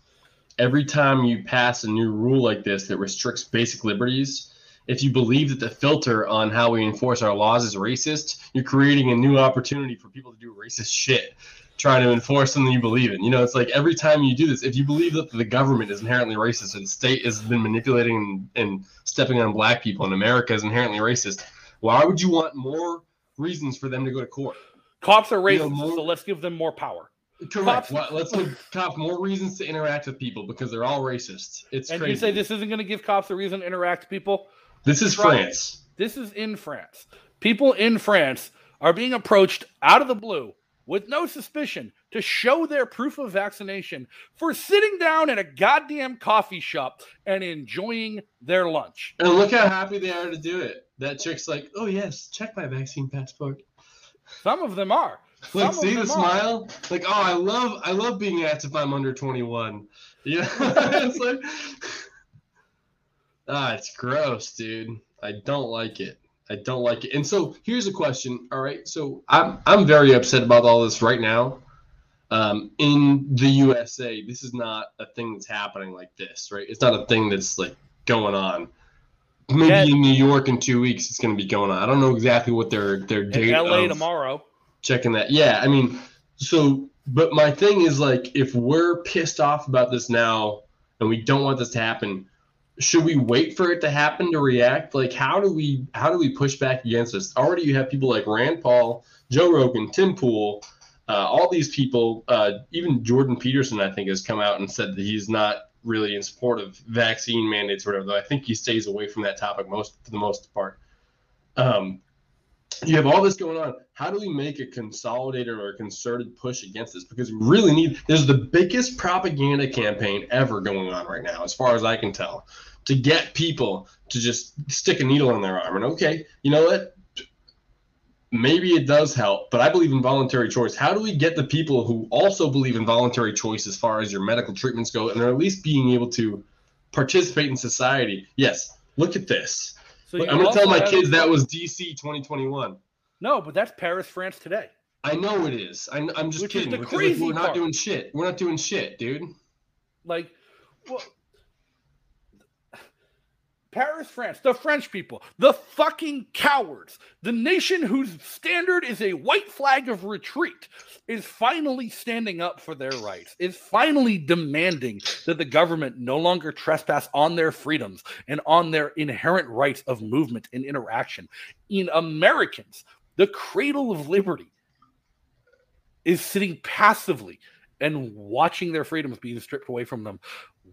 every time you pass a new rule like this that restricts basic liberties, if you believe that the filter on how we enforce our laws is racist, you're creating a new opportunity for people to do racist shit, trying to enforce something you believe in. You know, it's like every time you do this, if you believe that the government is inherently racist and the state has been manipulating and stepping on black people and America is inherently racist, why would you want more reasons for them to go to court? Cops are racist, you know, more, so let's give them more power. Correct. Cops, well, let's give cops more reasons to interact with people because they're all racist. It's and crazy. You say this isn't going to give cops a reason to interact with people? This is France. France. This is in France. People in France are being approached out of the blue with no suspicion to show their proof of vaccination for sitting down at a goddamn coffee shop and enjoying their lunch. And look how happy they are to do it. That chick's like, oh, yes, check my vaccine passport. Some of them are. Like, see the smile? Like, oh, I love I love being asked if I'm under twenty-one. You know? It's like, ah, it's gross, dude. I don't like it. I don't like it. And so here's a question. All right. So I'm I'm very upset about all this right now. Um, in the U S A, this is not a thing that's happening like this, right? It's not a thing that's like going on. Maybe yeah. in New York in two weeks it's going to be going on. I don't know exactly what their their date is. L A tomorrow. Checking that. Yeah. I mean, so but my thing is like if we're pissed off about this now and we don't want this to happen, should we wait for it to happen to react? Like, how do we how do we push back against this? Already you have people like Rand Paul, Joe Rogan, Tim Pool, uh, all these people, uh, even Jordan Peterson, I think, has come out and said that he's not really in support of vaccine mandates or whatever, though I think he stays away from that topic most for the most part. Um, you have all this going on. How do we make a consolidated or a concerted push against this? Because we really need – there's the biggest propaganda campaign ever going on right now, as far as I can tell, to get people to just stick a needle in their arm. And, okay, you know what? Maybe it does help, but I believe in voluntary choice. How do we get the people who also believe in voluntary choice as far as your medical treatments go and are at least being able to participate in society? Yes, look at this. So I'm going to tell my kids that was D C twenty twenty-one. No, but that's Paris, France today. I know it is. I'm, I'm just Which kidding. Is the crazy like, we're not part. doing shit. We're not doing shit, dude. Like, well, Paris, France, the French people, the fucking cowards, the nation whose standard is a white flag of retreat is finally standing up for their rights, is finally demanding that the government no longer trespass on their freedoms and on their inherent rights of movement and interaction. In Americans, the cradle of liberty is sitting passively and watching their freedoms being stripped away from them,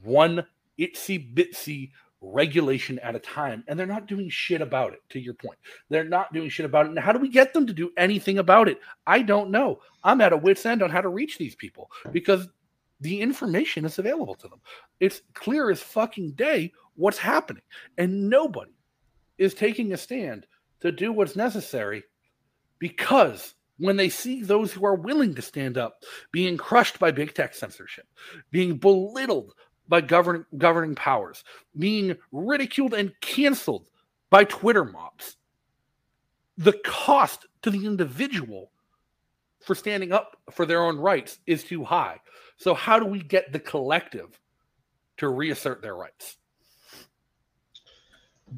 one itsy-bitsy regulation at a time, and they're not doing shit about it. To your point, they're not doing shit about it. And how do we get them to do anything about it? I don't know. I'm at a wit's end on how to reach these people because the information is available to them. It's clear as fucking day what's happening, and nobody is taking a stand to do what's necessary because when they see those who are willing to stand up being crushed by big tech censorship, being belittled by govern, governing powers, being ridiculed and canceled by Twitter mobs. The cost to the individual for standing up for their own rights is too high. So how do we get the collective to reassert their rights?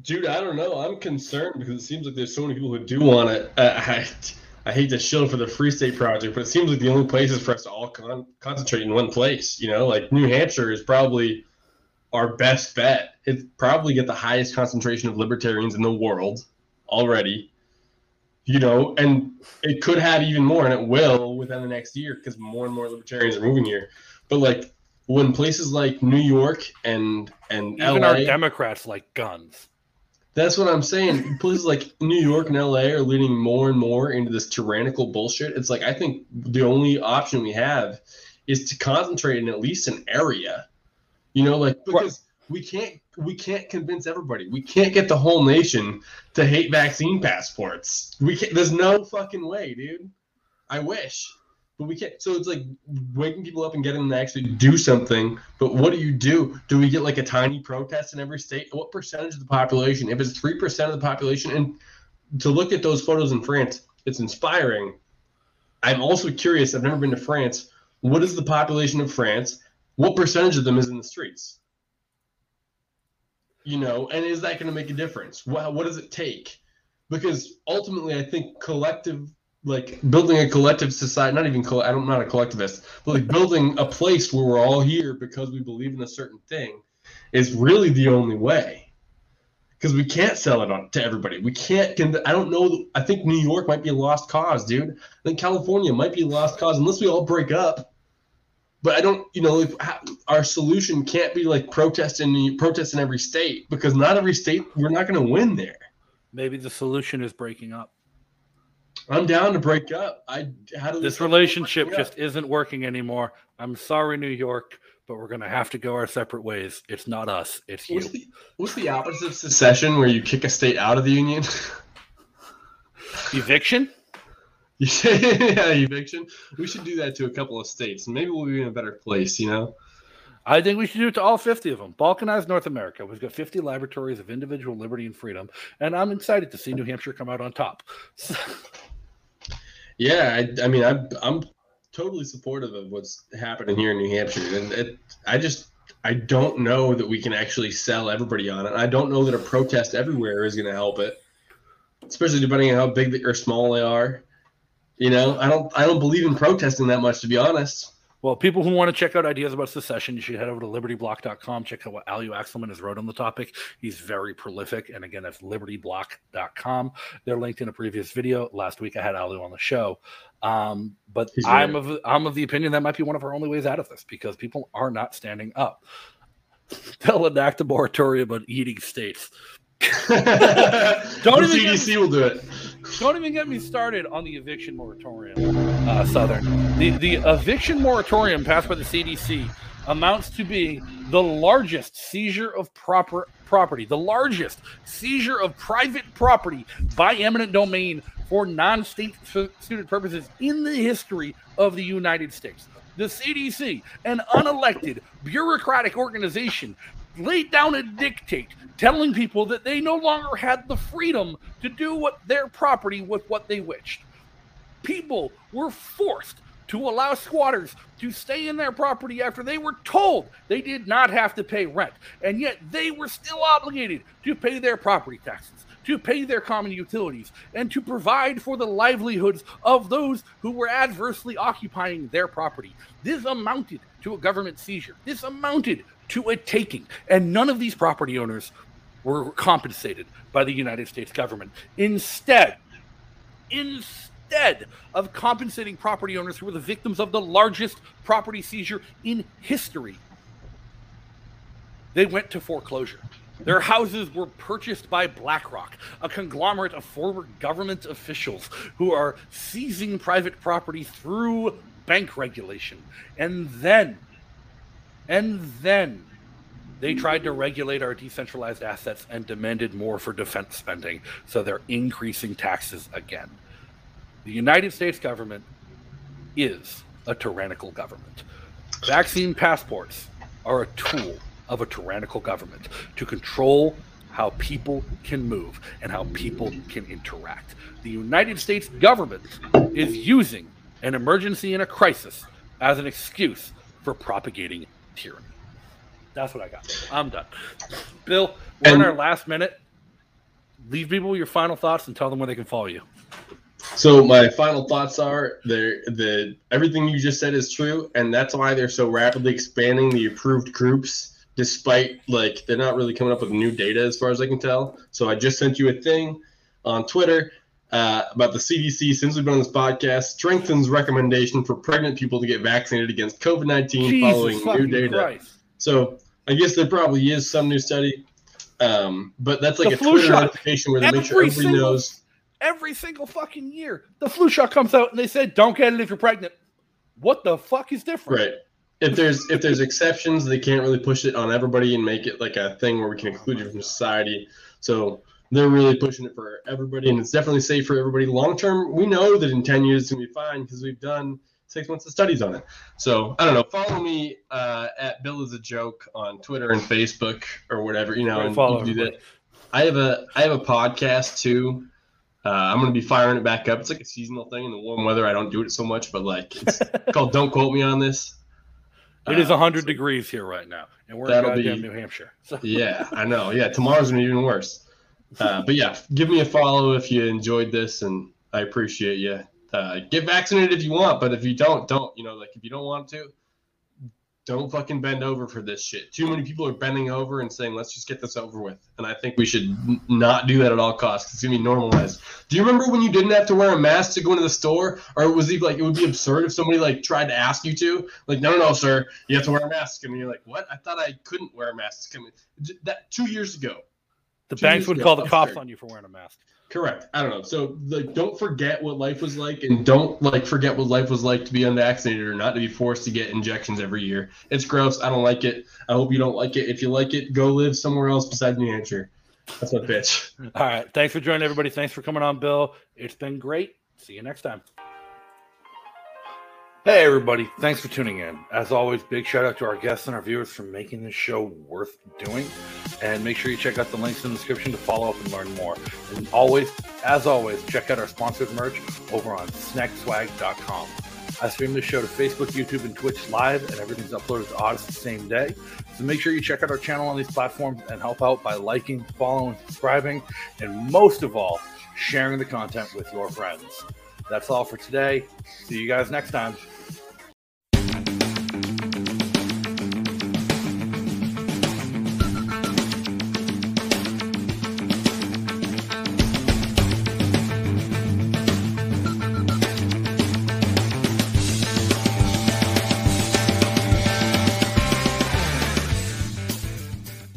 Dude, I don't know. I'm concerned because it seems like there's so many people who do want it. Uh, I, I hate to shill for the Free State Project, but it seems like the only place is for us to all con- concentrate in one place. You know, like New Hampshire is probably our best bet. It's probably got the highest concentration of libertarians in the world already, you know, and it could have even more, and it will within the next year because more and more libertarians are moving here. But like when places like New York and, and L A. Even our Democrats like guns. That's what I'm saying. Places like New York and L A are leaning more and more into this tyrannical bullshit. It's like I think the only option we have is to concentrate in at least an area, you know, like because we can't we can't convince everybody. We can't get the whole nation to hate vaccine passports. We can't, there's no fucking way, dude. I wish, but we can't. So it's like waking people up and getting them to actually do something. But what do you do? Do we get like a tiny protest in every state? What percentage of the population? If it's three percent of the population, and to look at those photos in France, It's inspiring. I'm also curious. I've never been to France. What is the population of France? What percentage of them is in the streets? You know, and is that going to make a difference? What, what does it take? Because ultimately, I think collective, like building a collective society, not even, coll- I'm not a collectivist, but like building a place where we're all here because we believe in a certain thing is really the only way. Because we can't sell it on to everybody. We can't. Can, I don't know. I think New York might be a lost cause, dude. I think California might be a lost cause unless we all break up. But I don't, you know, if, our solution can't be like protest in, protest in every state, because not every state, we're not going to win there. Maybe the solution is breaking up. I'm down to break up. I how do This relationship just up? Isn't working anymore. I'm sorry, New York. But we're going to have to go our separate ways. It's not us. It's you. What's the, what's the opposite of secession, where you kick a state out of the union? Eviction? Yeah, eviction. We should do that to a couple of states. And maybe we'll be in a better place, you know? I think we should do it to all fifty of them. Balkanized North America. We've got fifty laboratories of individual liberty and freedom. And I'm excited to see New Hampshire come out on top. Yeah, I, I mean, I'm... I'm totally supportive of what's happening here in New Hampshire, and it, I just I don't know that we can actually sell everybody on it. I don't know that a protest everywhere is going to help it, especially depending on how big they, or small they are. You know, I don't I don't believe in protesting that much, to be honest. Well, people who want to check out ideas about secession, you should head over to liberty block dot com. Check out what Alu Axelman has wrote on the topic. He's very prolific, and again, that's liberty block dot com. They're linked in a previous video. Last week, I had Alu on the show. Um, but I'm of I'm of the opinion that might be one of our only ways out of this, because people are not standing up. They'll enact a moratorium about eating states. Don't the even C D C me, will do it. Don't even get me started on the eviction moratorium. Uh, Southern, the the eviction moratorium passed by the C D C amounts to being the largest seizure of proper property, the largest seizure of private property by eminent domain for non-state suited purposes in the history of the United States. The C D C, an unelected bureaucratic organization, laid down a dictate telling people that they no longer had the freedom to do what their property with what they wished. People were forced to allow squatters to stay in their property after they were told they did not have to pay rent, and yet they were still obligated to pay their property taxes, to pay their common utilities, and to provide for the livelihoods of those who were adversely occupying their property. This amounted to a government seizure. This amounted to a taking, and none of these property owners were compensated by the United States government. Instead, instead, Instead of compensating property owners who were the victims of the largest property seizure in history, they went to foreclosure. Their houses were purchased by BlackRock, a conglomerate of former government officials who are seizing private property through bank regulation. And then, and then, they tried to regulate our decentralized assets and demanded more for defense spending. So they're increasing taxes again. The United States government is a tyrannical government. Vaccine passports are a tool of a tyrannical government to control how people can move and how people can interact. The United States government is using an emergency and a crisis as an excuse for propagating tyranny. That's what I got. I'm done. Bill, we're in our last minute. Leave people your final thoughts and tell them where they can follow you. So my final thoughts are the the everything you just said is true, and that's why they're so rapidly expanding the approved groups, despite like they're not really coming up with new data as far as I can tell. So I just sent you a thing on Twitter uh, about the C D C, since we've been on this podcast, strengthens recommendation for pregnant people to get vaccinated against covid nineteen following new data. Christ. So I guess there probably is some new study, um, but that's like the a Twitter shot. Notification where they Every make sure everybody single- knows. Every single fucking year, the flu shot comes out, and they said, "Don't get it if you're pregnant." What the fuck is different? Right. If there's if there's exceptions, they can't really push it on everybody and make it like a thing where we can exclude you from society. So they're really pushing it for everybody, and it's definitely safe for everybody. Long term, we know that in ten years it's gonna be fine because we've done six months of studies on it. So I don't know. Follow me uh, at Bill is a Joke on Twitter and Facebook or whatever, you know, and follow you do that. I have a I have a podcast too. Uh, I'm going to be firing it back up. It's like a seasonal thing in the warm weather. I don't do it so much, but like it's called Don't Quote Me on This. It is one hundred uh, so degrees here right now, and we're in goddamn be, New Hampshire. So. Yeah, I know. Yeah, tomorrow's going to be even worse. Uh, but yeah, give me a follow if you enjoyed this, and I appreciate you. Uh, get vaccinated if you want, but if you don't, don't. You know, like if you don't want to, don't fucking bend over for this shit. Too many people are bending over and saying, let's just get this over with. And I think we should n- not do that at all costs. It's going to be normalized. Do you remember when you didn't have to wear a mask to go into the store? Or was it like, it would be absurd if somebody like tried to ask you to? Like, no, no, no, sir, you have to wear a mask. And you're like, what? I thought I couldn't wear a mask to come in. That, two years ago. The banks would call the cops on you for wearing a mask. Correct. I don't know. So like, don't forget what life was like, and don't like forget what life was like to be unvaccinated or not to be forced to get injections every year. It's gross. I don't like it. I hope you don't like it. If you like it, go live somewhere else besides New Hampshire. That's my pitch. All right. Thanks for joining, everybody. Thanks for coming on, Bill. It's been great. See you next time. Hey, everybody. Thanks for tuning in. As always, big shout out to our guests and our viewers for making this show worth doing. And make sure you check out the links in the description to follow up and learn more. And always, as always, check out our sponsored merch over on snekswag dot com. I stream this show to Facebook, YouTube, and Twitch live, and everything's uploaded to Odyssey the same day. So make sure you check out our channel on these platforms and help out by liking, following, subscribing, and most of all, sharing the content with your friends. That's all for today. See you guys next time.